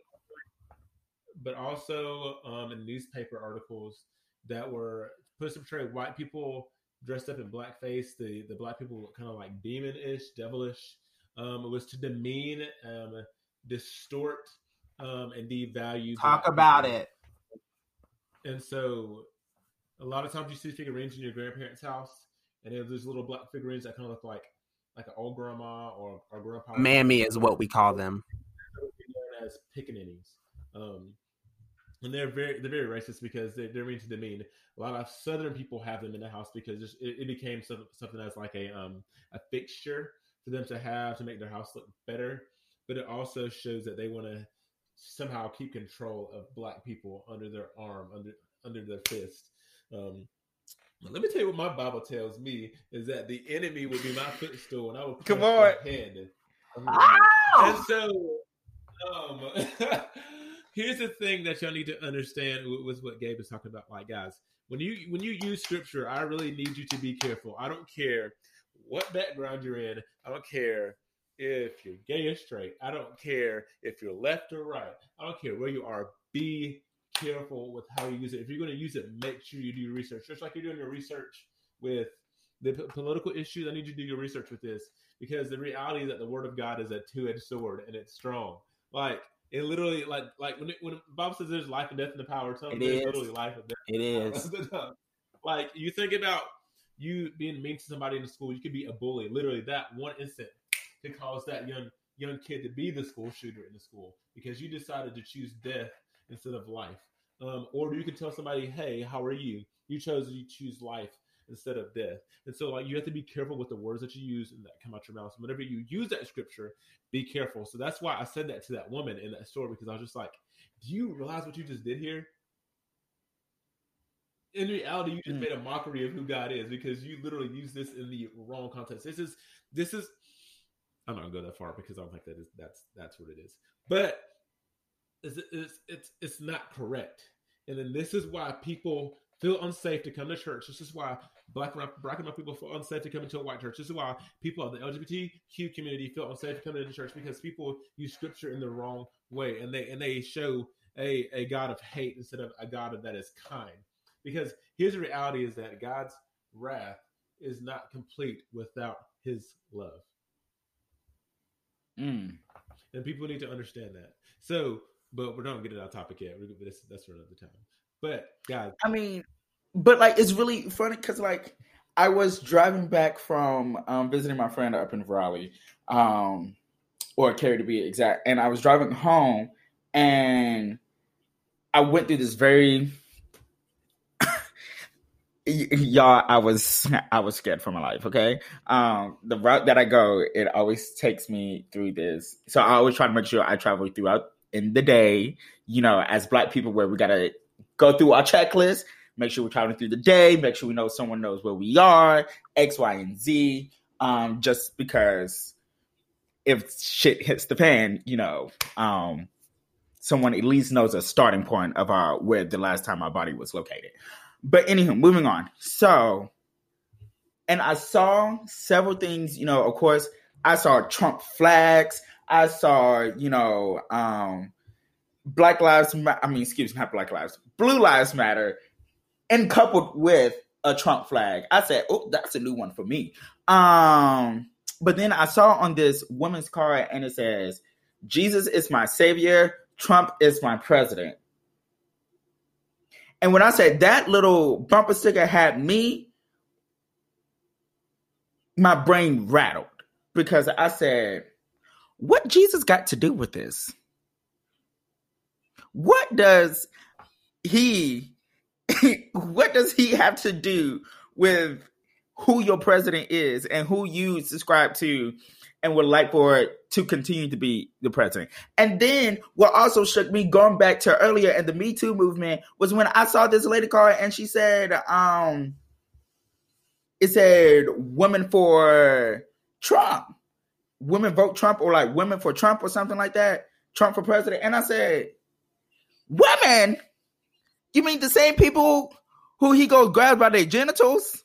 But also um, in newspaper articles that were supposed to portray white people dressed up in blackface. The the black people look kind of like demon-ish, devilish. Um, it was to demean, um, distort, um, and devalue. Talk about people. It. And so a lot of times you see figurines in your grandparents' house, and there's these little black figurines that kind of look like like an old grandma or, or grandpa. Mammy is what we call them. Known as pickaninnies. Um, and they're very they're very racist because they're, they're mean to demean. A lot of Southern people have them in the house because it, it became some, something that's like a um a fixture for them to have to make their house look better. But it also shows that they want to somehow keep control of black people under their arm, under under their fist. Um, Let me tell you what my Bible tells me is that the enemy will be my footstool, and I will come on. Hand. And so, um, here's the thing that y'all need to understand with what Gabe is talking about. Like, guys, when you when you use scripture, I really need you to be careful. I don't care what background you're in. I don't care if you're gay or straight. I don't care if you're left or right. I don't care where you are. Be careful with how you use it. If you're going to use it, make sure you do your research. Just like you're doing your research with the p- political issues, I need you to do your research with this, because the reality is that the word of God is a two-edged sword, and it's strong. Like, it literally, like, like when it, when the Bible says there's life and death in the power of tongue, there's literally life and death. It is. Like, you think about you being mean to somebody in the school, you could be a bully. Literally, that one incident could cause that young young kid to be the school shooter in the school because you decided to choose death instead of life. Um, or you can tell somebody, "Hey, how are you?" You chose you choose life instead of death. And so, like, you have to be careful with the words that you use and that come out your mouth. So whenever you use that scripture, be careful. So that's why I said that to that woman in that store, because I was just like, "Do you realize what you just did here? In reality, you just mm. made a mockery of who God is, because you literally used this in the wrong context." This is this is. I'm not gonna go that far because I don't think that is that's that's what it is, but. It's, it's it's it's not correct, and then this is why people feel unsafe to come to church. This is why black black and white people feel unsafe to come into a white church. This is why people of the L G B T Q community feel unsafe to come into church, because people use scripture in the wrong way, and they and they show a a God of hate instead of a God of that is kind. Because here's the reality: is that God's wrath is not complete without His love, mm. and people need to understand that. So. But we're not getting on topic yet. We're, that's, that's for another time. But, guys. I mean, but, like, it's really funny because, like, I was driving back from um, visiting my friend up in Raleigh, um, or Cary to be exact, and I was driving home, and I went through this very y'all, I was I was scared for my life, okay? Um, the route that I go, it always takes me through this. So I always try to make sure I travel throughout in the day, you know, as Black people, where we got to go through our checklist, make sure we're traveling through the day, make sure we know someone knows where we are, X, Y, and Z, um, just because if shit hits the fan, you know, um, someone at least knows a starting point of our, where the last time our body was located. But anywho, moving on. So, and I saw several things, you know, of course, I saw Trump flags. I saw, you know, um, Black Lives Ma- I mean, excuse me, not Black Lives, Blue Lives Matter, and coupled with a Trump flag. I said, oh, that's a new one for me. Um, but then I saw on this woman's card, and it says, Jesus is my savior, Trump is my president. And when I said that little bumper sticker had me, my brain rattled, because I said, what Jesus got to do with this? What does he, what does he have to do with who your president is and who you subscribe to and would like for to continue to be the president? And then what also shook me, going back to earlier and the Me Too movement, was when I saw this lady call and she said, um, it said women for Trump. Women vote Trump, or like women for Trump or something like that. Trump for president. And I said, women? You mean the same people who he goes grab by their genitals?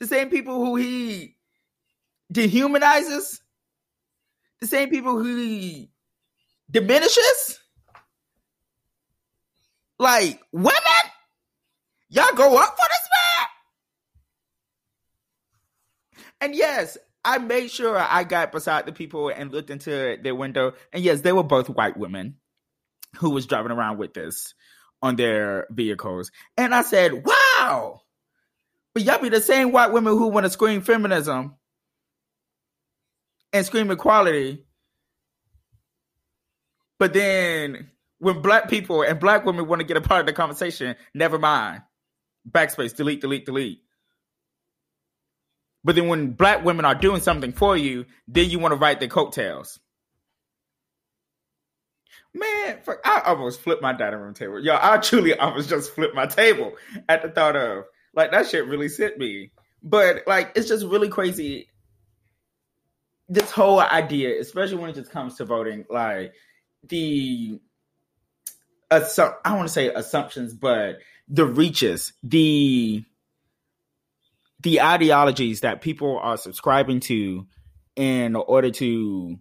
The same people who he dehumanizes? The same people who he diminishes? Like, women? Y'all go up for this man? And yes, I made sure I got beside the people and looked into their window. And yes, they were both white women who was driving around with this on their vehicles. And I said, wow, but y'all be the same white women who want to scream feminism and scream equality. But then when Black people and Black women want to get a part of the conversation, never mind. Backspace, delete, delete, delete. But then when Black women are doing something for you, then you want to write their coattails. Man, fuck, I almost flipped my dining room table. Y'all, I truly almost just flipped my table at the thought of, like, that shit really sent me. But, like, it's just really crazy, this whole idea, especially when it just comes to voting, like, the, assu- I want to say assumptions, but the reaches, the... the ideologies that people are subscribing to in order to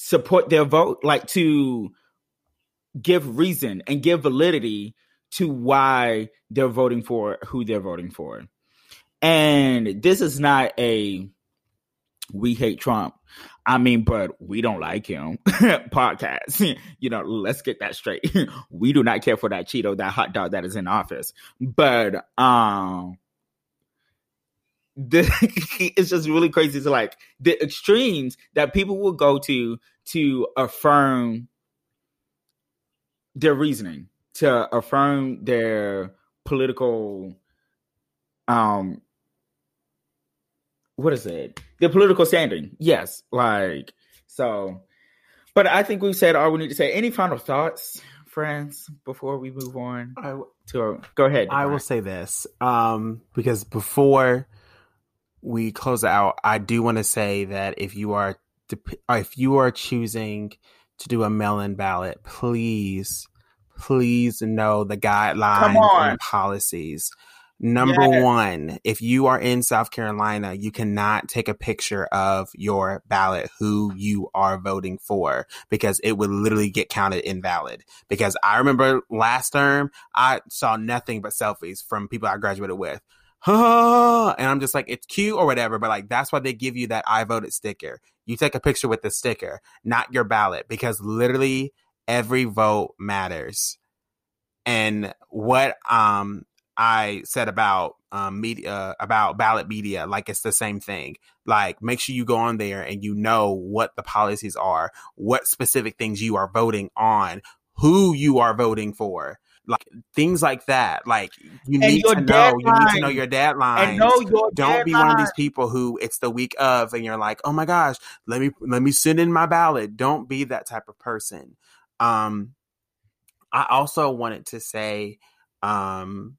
support their vote, like to give reason and give validity to why they're voting for who they're voting for. And this is not a, we hate Trump, I mean, but we don't like him podcast. You know, let's get that straight. We do not care for that Cheeto, that hot dog that is in office. But, um, The, it's just really crazy to like the extremes that people will go to to affirm their reasoning, to affirm their political, um, what is it? Their political standing. Yes, like so. But I think we've said all we need to say. Any final thoughts, friends, before we move on? I w- to our, go ahead. I will say this, um, because before we close out, I do want to say that if you are if you are choosing to do a mail-in ballot, please, please know the guidelines and policies. Number yes. one, if you are in South Carolina, you cannot take a picture of your ballot, who you are voting for, because it would literally get counted invalid. Because I remember last term, I saw nothing but selfies from people I graduated with. Huh? And I'm just like, it's cute or whatever, but like, that's why they give you that I voted sticker. You take a picture with the sticker, not your ballot, because literally every vote matters. And what um I said about um media, about Ballotpedia, like it's the same thing. Like, make sure you go on there and you know what the policies are, what specific things you are voting on, who you are voting for. Like things like that. Like you need to know, deadline. you need to know your deadlines. Know your Don't deadline. be one of these people who it's the week of and you're like, oh my gosh, let me let me send in my ballot. Don't be that type of person. Um, I also wanted to say, um,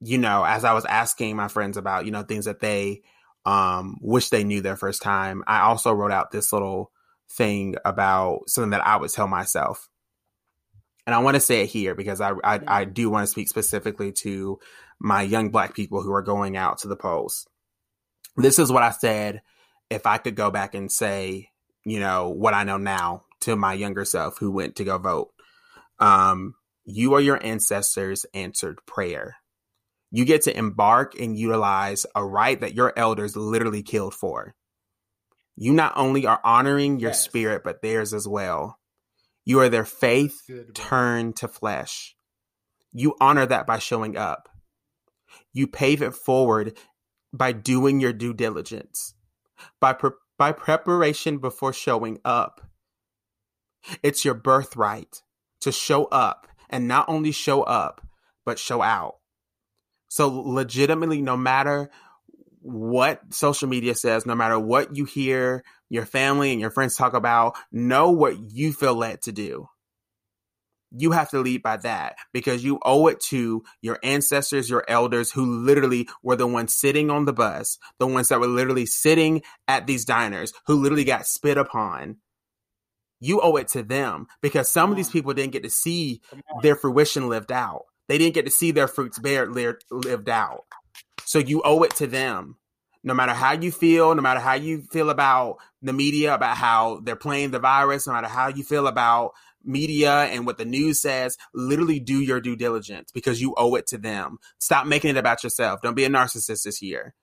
you know, as I was asking my friends about, you know, things that they um, wish they knew their first time, I also wrote out this little thing about something that I would tell myself. And I want to say it here because I, I, I do want to speak specifically to my young Black people who are going out to the polls. This is what I said if I could go back and say, you know, what I know now to my younger self who went to go vote. Um, you are your ancestors' answered prayer. You get to embark and utilize a right that your elders literally killed for. You not only are honoring your yes. spirit, but theirs as well. You are their faith turned to flesh. You honor that by showing up. You pave it forward by doing your due diligence, by pre- by preparation before showing up. It's your birthright to show up, and not only show up, but show out. So legitimately, no matter what social media says, no matter what you hear your family and your friends talk about, know what you feel led to do. You have to lead by that because you owe it to your ancestors, your elders, who literally were the ones sitting on the bus, the ones that were literally sitting at these diners, who literally got spit upon. You owe it to them because some of these people didn't get to see their fruition lived out. They didn't get to see their fruits bear lived out. So you owe it to them. No matter how you feel, no matter how you feel about the media, about how they're playing the virus, no matter how you feel about media and what the news says, literally do your due diligence because you owe it to them. Stop making it about yourself. Don't be a narcissist this year.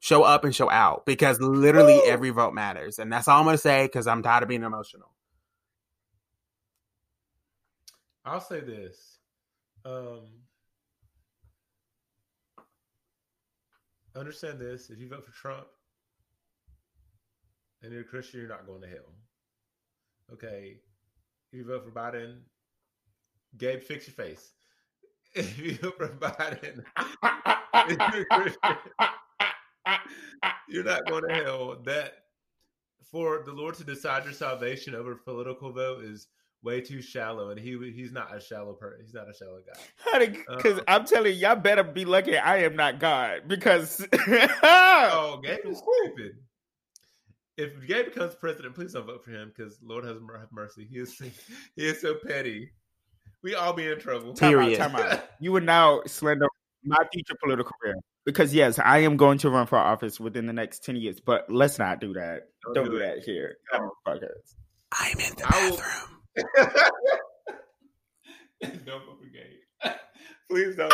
Show up and show out because literally Woo! Every vote matters. And that's all I'm going to say because I'm tired of being emotional. I'll say this. Um... Understand this, if you vote for Trump and you're a Christian, you're not going to hell. Okay. If you vote for Biden, Gabe, fix your face. If you vote for Biden, if you're a Christian, you're not going to hell. That for the Lord to decide your salvation over a political vote is way too shallow, and he he's not a shallow person. He's not a shallow guy. Because um, I'm telling you, y'all better be lucky I am not God. Because oh, Gabe is stupid. If Gabe becomes president, please don't vote for him. Because Lord has mercy, he is he is so petty. We all be in trouble. Period. Time out, time out. You would now slander my future political career. Because yes, I am going to run for office within the next ten years. But let's not do that. Don't, don't do, do that here. No. I'm in the I bathroom. Will- don't vote for Gabe. Please don't.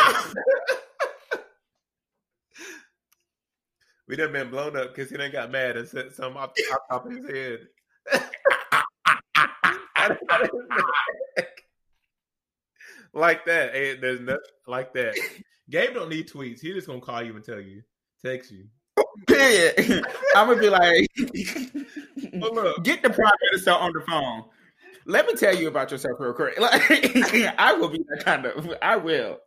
We done been blown up because he done got mad and said something off the top of his head. Like that. Hey, there's nothing like that. Gabe don't need tweets. He just gonna call you and tell you. Text you. Period. I'm gonna be like well, look. Get the prime minister on the phone. Let me tell you about yourself real quick. Like, I will be that kind of. I will.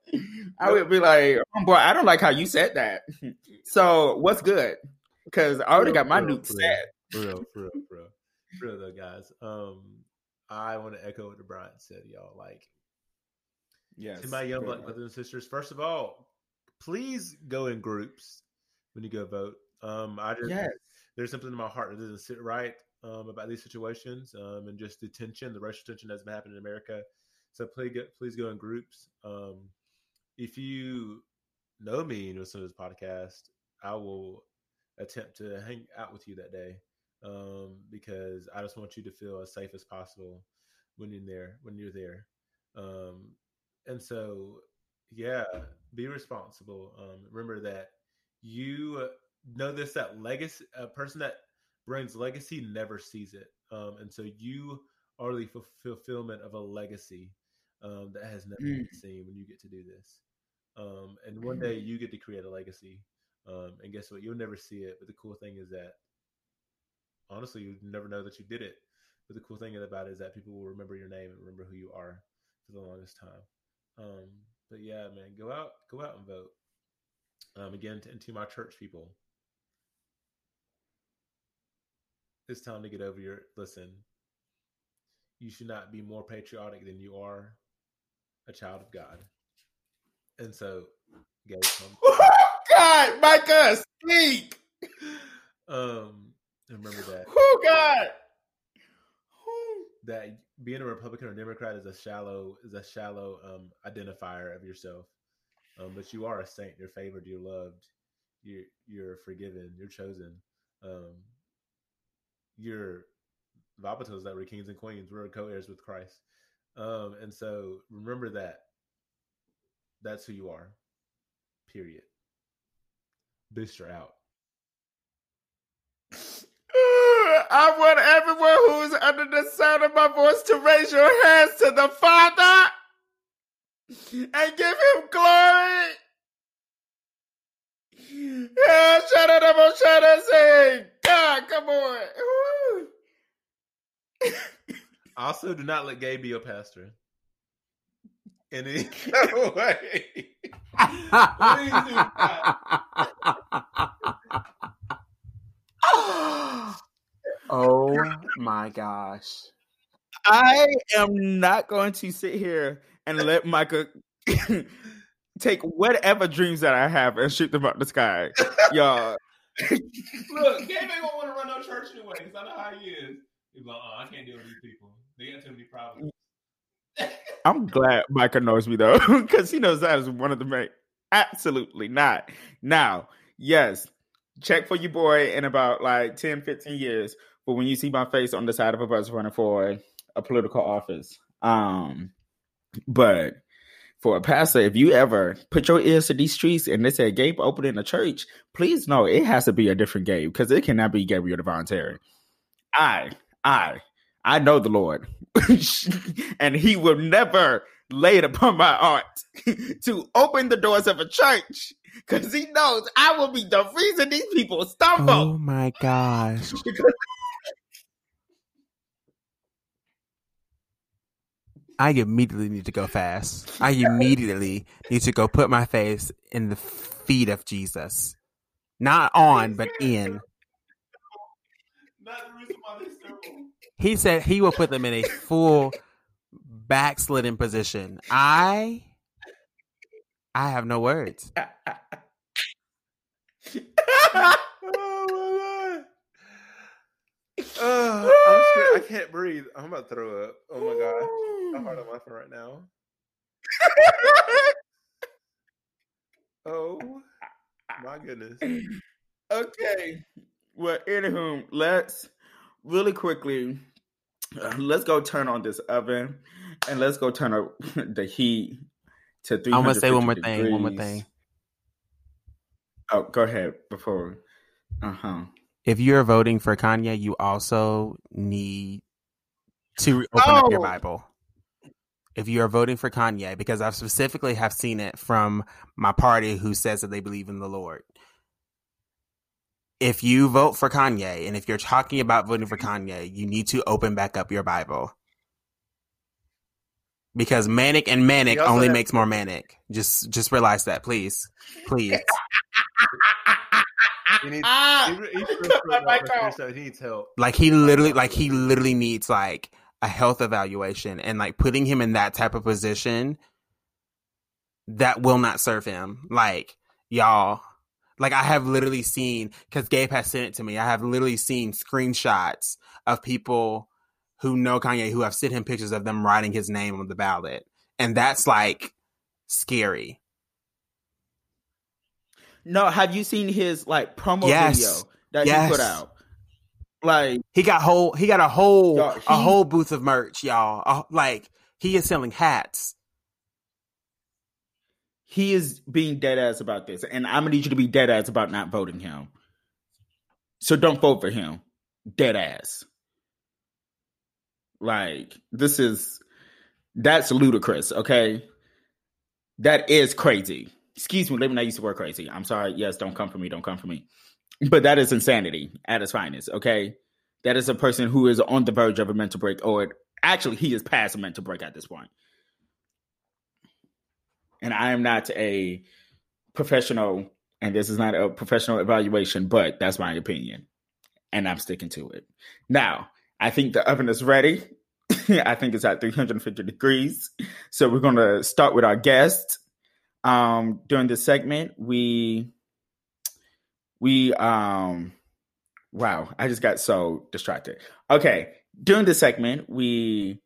I will be like, oh, boy, I don't like how you said that. So what's good? Because I already got my nukes set. For real, for real, for real. For real, though, guys. Um, I want to echo what DeBrian said, y'all. Like, yes, to my young Black brothers and sisters, first of all, please go in groups when you go vote. Um, I just yes. There's something in my heart that doesn't sit right. Um, about these situations um, and just the tension, the racial tension that's been happening in America. So please, get, please go in groups. Um, if you know me and listen to this podcast, I will attempt to hang out with you that day um, because I just want you to feel as safe as possible when you're there. When you're there, um, and so yeah, be responsible. Um, remember that you know this that legacy a person that. brings legacy never sees it. Um, and so you are the f- fulfillment of a legacy um, that has never mm. been seen when you get to do this. Um, and one day you get to create a legacy. Um, and guess what? You'll never see it. But the cool thing is that, honestly, you never know that you did it. But the cool thing about it is that people will remember your name and remember who you are for the longest time. Um, but yeah, man, go out, go out and vote. Um, again, to, and to my church people, it's time to get over your, listen, you should not be more patriotic than you are a child of God. And so, gay oh God, Micah, speak. Um, I remember that. Oh God, that being a Republican or Democrat is a shallow is a shallow um, identifier of yourself. Um, but you are a saint. You're favored. You're loved. You're you're forgiven. You're chosen. Um, you're Vabatos that were kings and queens. We're co-heirs with Christ. Um, and so remember that. That's who you are. Period. Booster out. I want everyone who's under the sound of my voice to raise your hands to the Father and give him glory. Yeah, shout out, I'm gonna shout out, say, God, come on. Also, do not let gay be your pastor. In any way. Please do not. Oh my gosh. I am not going to sit here and let Micah take whatever dreams that I have and shoot them up the sky. Y'all. Look, gay man won't want to run no church anyway, because I know how he is. He's like, oh, I can't deal with these people. They got too many problems. I'm glad Micah knows me, though, because he knows that is one of the main. Absolutely not. Now, yes, check for your boy in about like ten, fifteen years. But when you see my face on the side of a bus running for a political office, um, but for a pastor, if you ever put your ears to these streets and they say Gabe opening a church, please know it has to be a different Gabe, because it cannot be Gabriel the Voluntary. I. I, I know the Lord, and he will never lay it upon my heart to open the doors of a church, because he knows I will be the reason these people stumble. Oh my gosh. I immediately need to go fast. I immediately need to go put my face in the feet of Jesus. Not on, but in. Not the reason why they stumble. He said he will put them in a full backslidden position. I, I have no words. Oh my God. Uh, I'm scared. I can't breathe. I'm about to throw up. Oh my God. I'm hard on my phone right now. Oh my goodness. Okay. Well, anywho, let's really quickly, uh, let's go turn on this oven and let's go turn up the heat to three hundred fifty degrees. I'm going to say one more degrees. thing, one more thing. Oh, go ahead before. Uh-huh. If you're voting for Kanye, you also need to open oh. up your Bible. If you are voting for Kanye, because I specifically have seen it from my party who says that they believe in the Lord. If you vote for Kanye, and if you're talking about voting for Kanye, you need to open back up your Bible. Because manic and manic only makes more manic. Just just realize that, please. Please. he, needs, ah, he, he, he, he needs help. Like he literally like he literally needs like a health evaluation, and like putting him in that type of position that will not serve him. Like, y'all. Like, I have literally seen, because Gabe has sent it to me, I have literally seen screenshots of people who know Kanye who have sent him pictures of them writing his name on the ballot. And that's, like, scary. No, have you seen his, like, promo yes. video that yes. he put out? Like, he got whole, he got a whole, he, a whole booth of merch, y'all. A, like, he is selling hats. He is being dead ass about this, and I'm gonna need you to be dead ass about not voting him. So don't vote for him. Dead ass. Like, this is, that's ludicrous, okay? That is crazy. Excuse me, let me not use the word crazy. I'm sorry. Yes, don't come for me. Don't come for me. But that is insanity at its finest, okay? That is a person who is on the verge of a mental break, or actually, he is past a mental break at this point. And I am not a professional, and this is not a professional evaluation, but that's my opinion. And I'm sticking to it. Now, I think the oven is ready. I think it's at three hundred fifty degrees. So we're going to start with our guest. Um, during this segment, we, we, um, wow, I just got so distracted. Okay. During this segment, we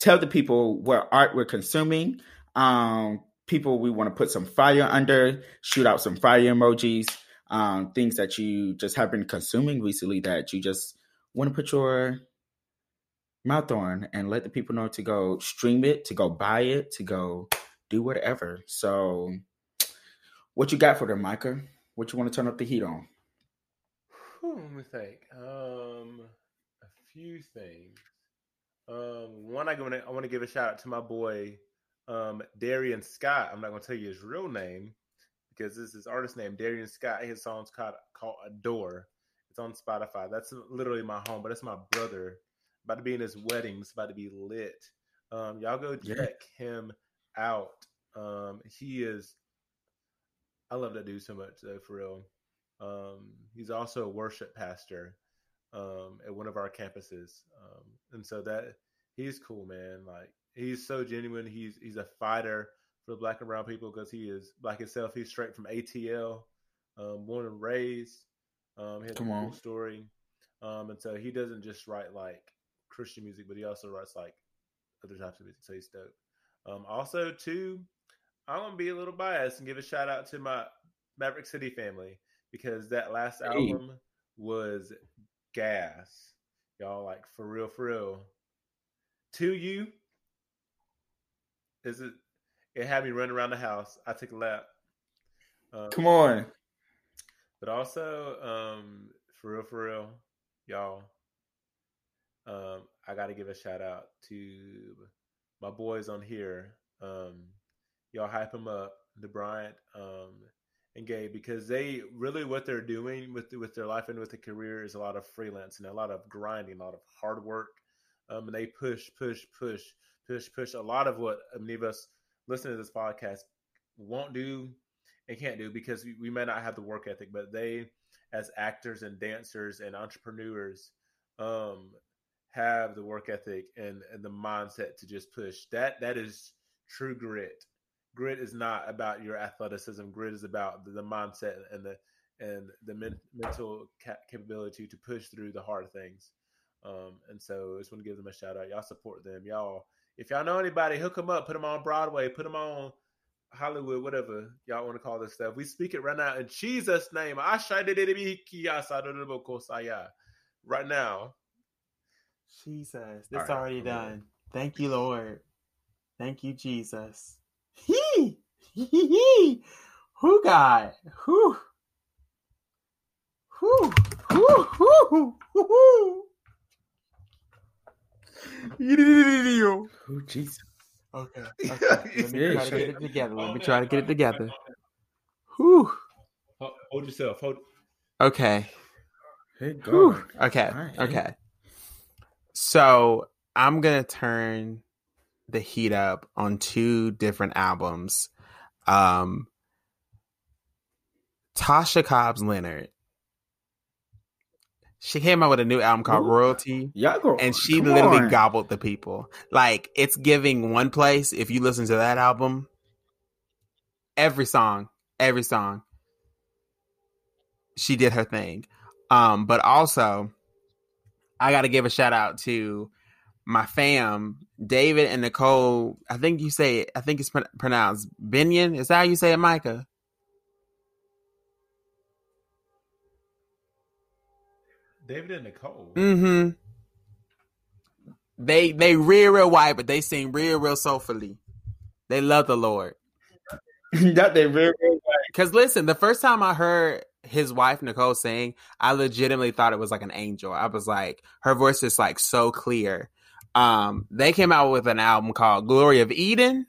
tell the people what art we're consuming. Um, people we want to put some fire under, shoot out some fire emojis, um, things that you just have been consuming recently that you just want to put your mouth on and let the people know to go stream it, to go buy it, to go do whatever. So what you got for them, Micah? What you want to turn up the heat on? Whew, let me think. Um, a few things. Um, one, I want to I want to give a shout out to my boy um, Darian Scott. I'm not going to tell you his real name because this is his artist name, Darian Scott. His song's called, called Adore. It's on Spotify. That's literally my home, but it's my brother. About to be in his wedding. It's about to be lit. Um, y'all go check yeah. him out. Um, he is. I love that dude so much, though, for real. Um, he's also a worship pastor um, at one of our campuses, um, and so that he's cool, man. Like he's so genuine. He's he's a fighter for Black and brown people because he is Black himself. He's straight from A T L, um, born and raised. Um, he has Come a cool on. story, um, and so he doesn't just write like Christian music, but he also writes like other types of music. So he's dope. Um, also, too, I'm gonna be a little biased and give a shout out to my Maverick City family because that last hey. album was gas, y'all. Like for real, for real. To you, is it? It had me running around the house. I took a lap. Um, Come on. But also, um, for real, for real, y'all. Um, I got to give a shout out to my boys on here. Um, y'all hype them up, DeBryant um, and Gabe, because they really what they're doing with with their life and with the career is a lot of freelance and a lot of grinding, a lot of hard work. Um, and they push, push, push, push, push. A lot of what many of us listening to this podcast won't do and can't do because we, we may not have the work ethic, but they, as actors and dancers and entrepreneurs, um, have the work ethic and, and the mindset to just push. That that is true grit. Grit is not about your athleticism. Grit is about the, the mindset and the and the men, mental ca- capability to push through the hard things. Um, and so I just want to give them a shout out. Y'all support them. Y'all, if y'all know anybody, hook them up. Put them on Broadway. Put them on Hollywood. Whatever y'all want to call this stuff. We speak it right now in Jesus' name. Right now. Jesus, it's right. already done. Thank you, Lord. Thank you, Jesus. He, he, he, he. Who got? Who? Who? Who? Who? Who? Who? Oh, Jesus. Okay. okay. Let me try to get it together. Let me try to get it together. Who? Hold yourself. Hold. Okay. Hey, go. Okay. Right. Okay. So I'm going to turn the heat up on two different albums. Um, Tasha Cobbs Leonard. She came out with a new album called Ooh. Royalty. Yeah, girl. And she Come literally on. gobbled the people. Like, it's giving One Place. If you listen to that album, every song, every song, she did her thing. Um, but also, I got to give a shout out to my fam, David and Nicole. I think you say it. I think it's pr- pronounced Binion. Is that how you say it, Micah? David and Nicole. Mm-hmm. They they real, real white, but they sing real, real soulfully. They love the Lord. That they real, real white. Because listen, the first time I heard his wife Nicole sang, I legitimately thought it was like an angel. I was like, her voice is like so clear. Um, they came out with an album called Glory of Eden.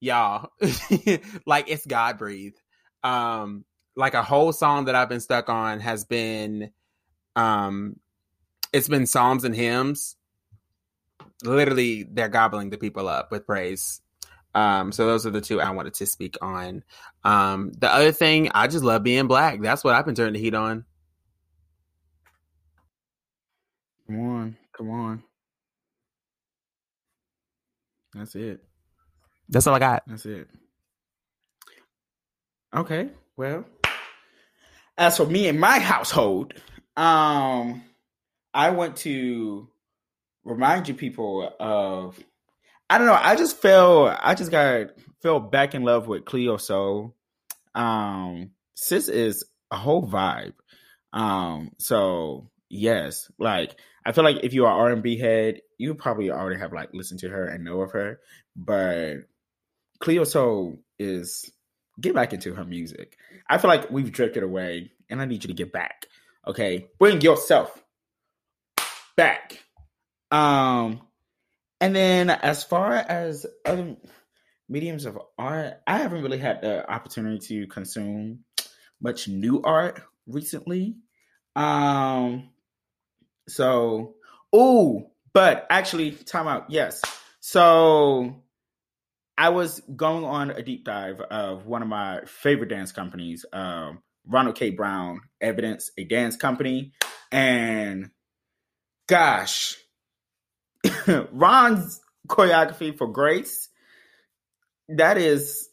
Y'all, like it's God breathed. Um, like a whole song that I've been stuck on has been, um, it's been Psalms and Hymns. Literally, they're gobbling the people up with praise. Um, so those are the two I wanted to speak on. Um, the other thing, I just love being Black. That's what I've been turning the heat on. Come on. Come on. That's it. That's all I got. That's it. Okay. Well, as for me and my household, um, I want to remind you people of, I don't know, I just fell, I just got, fell back in love with Cleo Sol. Um, sis is a whole vibe. Um, so yes, like, I feel like if you are R and B head, you probably already have like listened to her and know of her, but Cleo Sol is, get back into her music. I feel like we've drifted away and I need you to get back. Okay. Bring yourself back. Um, and then as far as other mediums of art, I haven't really had the opportunity to consume much new art recently. Um, so, oh, but actually, time out. Yes. So I was going on a deep dive of one of my favorite dance companies, um, Ronald K. Brown Evidence, a dance company. And gosh, Ron's choreography for Grace, that is,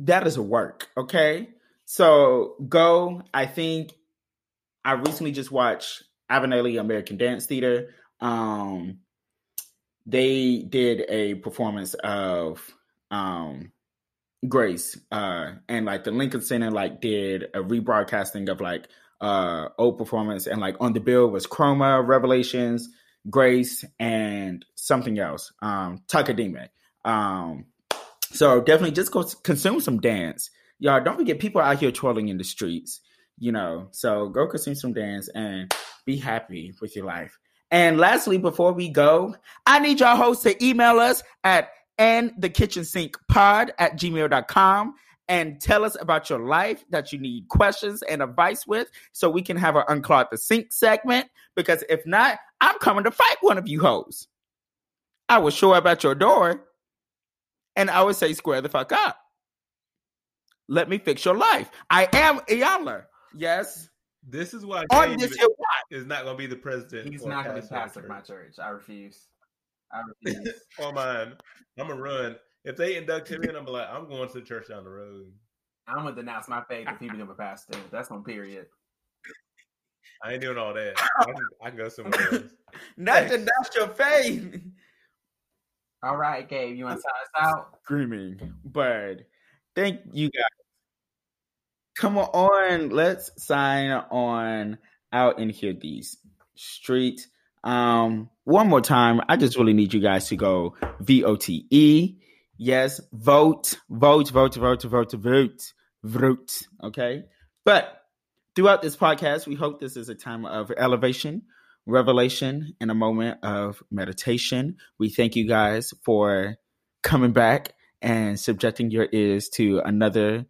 that is a work. Okay. So go, I think I recently just watched Alvin Ailey American Dance Theater. Um, they did a performance of, um, Grace, uh, and like the Lincoln Center, like did a rebroadcasting of like, uh, old performance, and like on the bill was Chroma, Revelations, Grace, and something else, um, Takadime. Um, so definitely just go consume some dance. Y'all, don't forget people out here twirling in the streets, you know, so go consume some dance and be happy with your life. And lastly, before we go, I need y'all hosts to email us at and the kitchen sink pod at gmail dot com and tell us about your life that you need questions and advice with, so we can have our Unclog the Sink segment, because if not, I'm coming to fight one of you hoes. I will show up at your door and I will say, square the fuck up. Let me fix your life. I am Ayala. Yes. This is why David is not going to be the president. He's not going to be pastor of my church. I refuse. I refuse. Or mine. I'm going to run. If they induct him in, I'm like, I'm going to the church down the road. I'm going to denounce my faith if he becomes a pastor. That's on period. I ain't doing all that. I can, I can go somewhere else. Not denounce your faith. All right, Gabe, you want to sign us out? Screaming bird. Thank you guys. Come on, let's sign on out in here these streets. Um, one more time, I just really need you guys to go V O T E. Yes, vote, vote, vote, vote, vote, vote, vote, okay? But throughout this podcast, we hope this is a time of elevation, revelation, and a moment of meditation. We thank you guys for coming back and subjecting your ears to another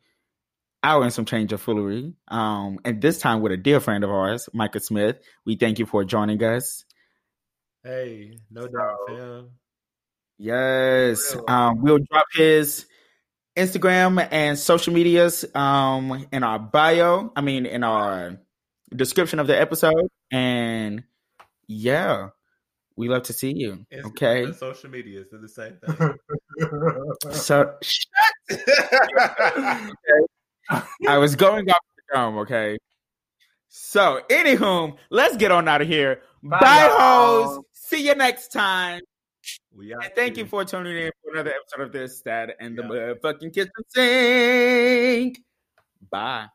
hour and some change of foolery. Um, and this time with a dear friend of ours, Micah Smith. We thank you for joining us. Hey, no doubt, fam. Yes. Um, we'll drop his Instagram and social medias um, in our bio. I mean, in our description of the episode. And yeah, we love to see you. Instagram, okay. And social medias are the same thing. So, shut okay. I was going off the dome, okay? So, anywho, let's get on out of here. Bye, Bye hoes. See you next time. We and thank you for tuning in for another episode of this, that, and the yeah. motherfucking kitchen sink. Bye.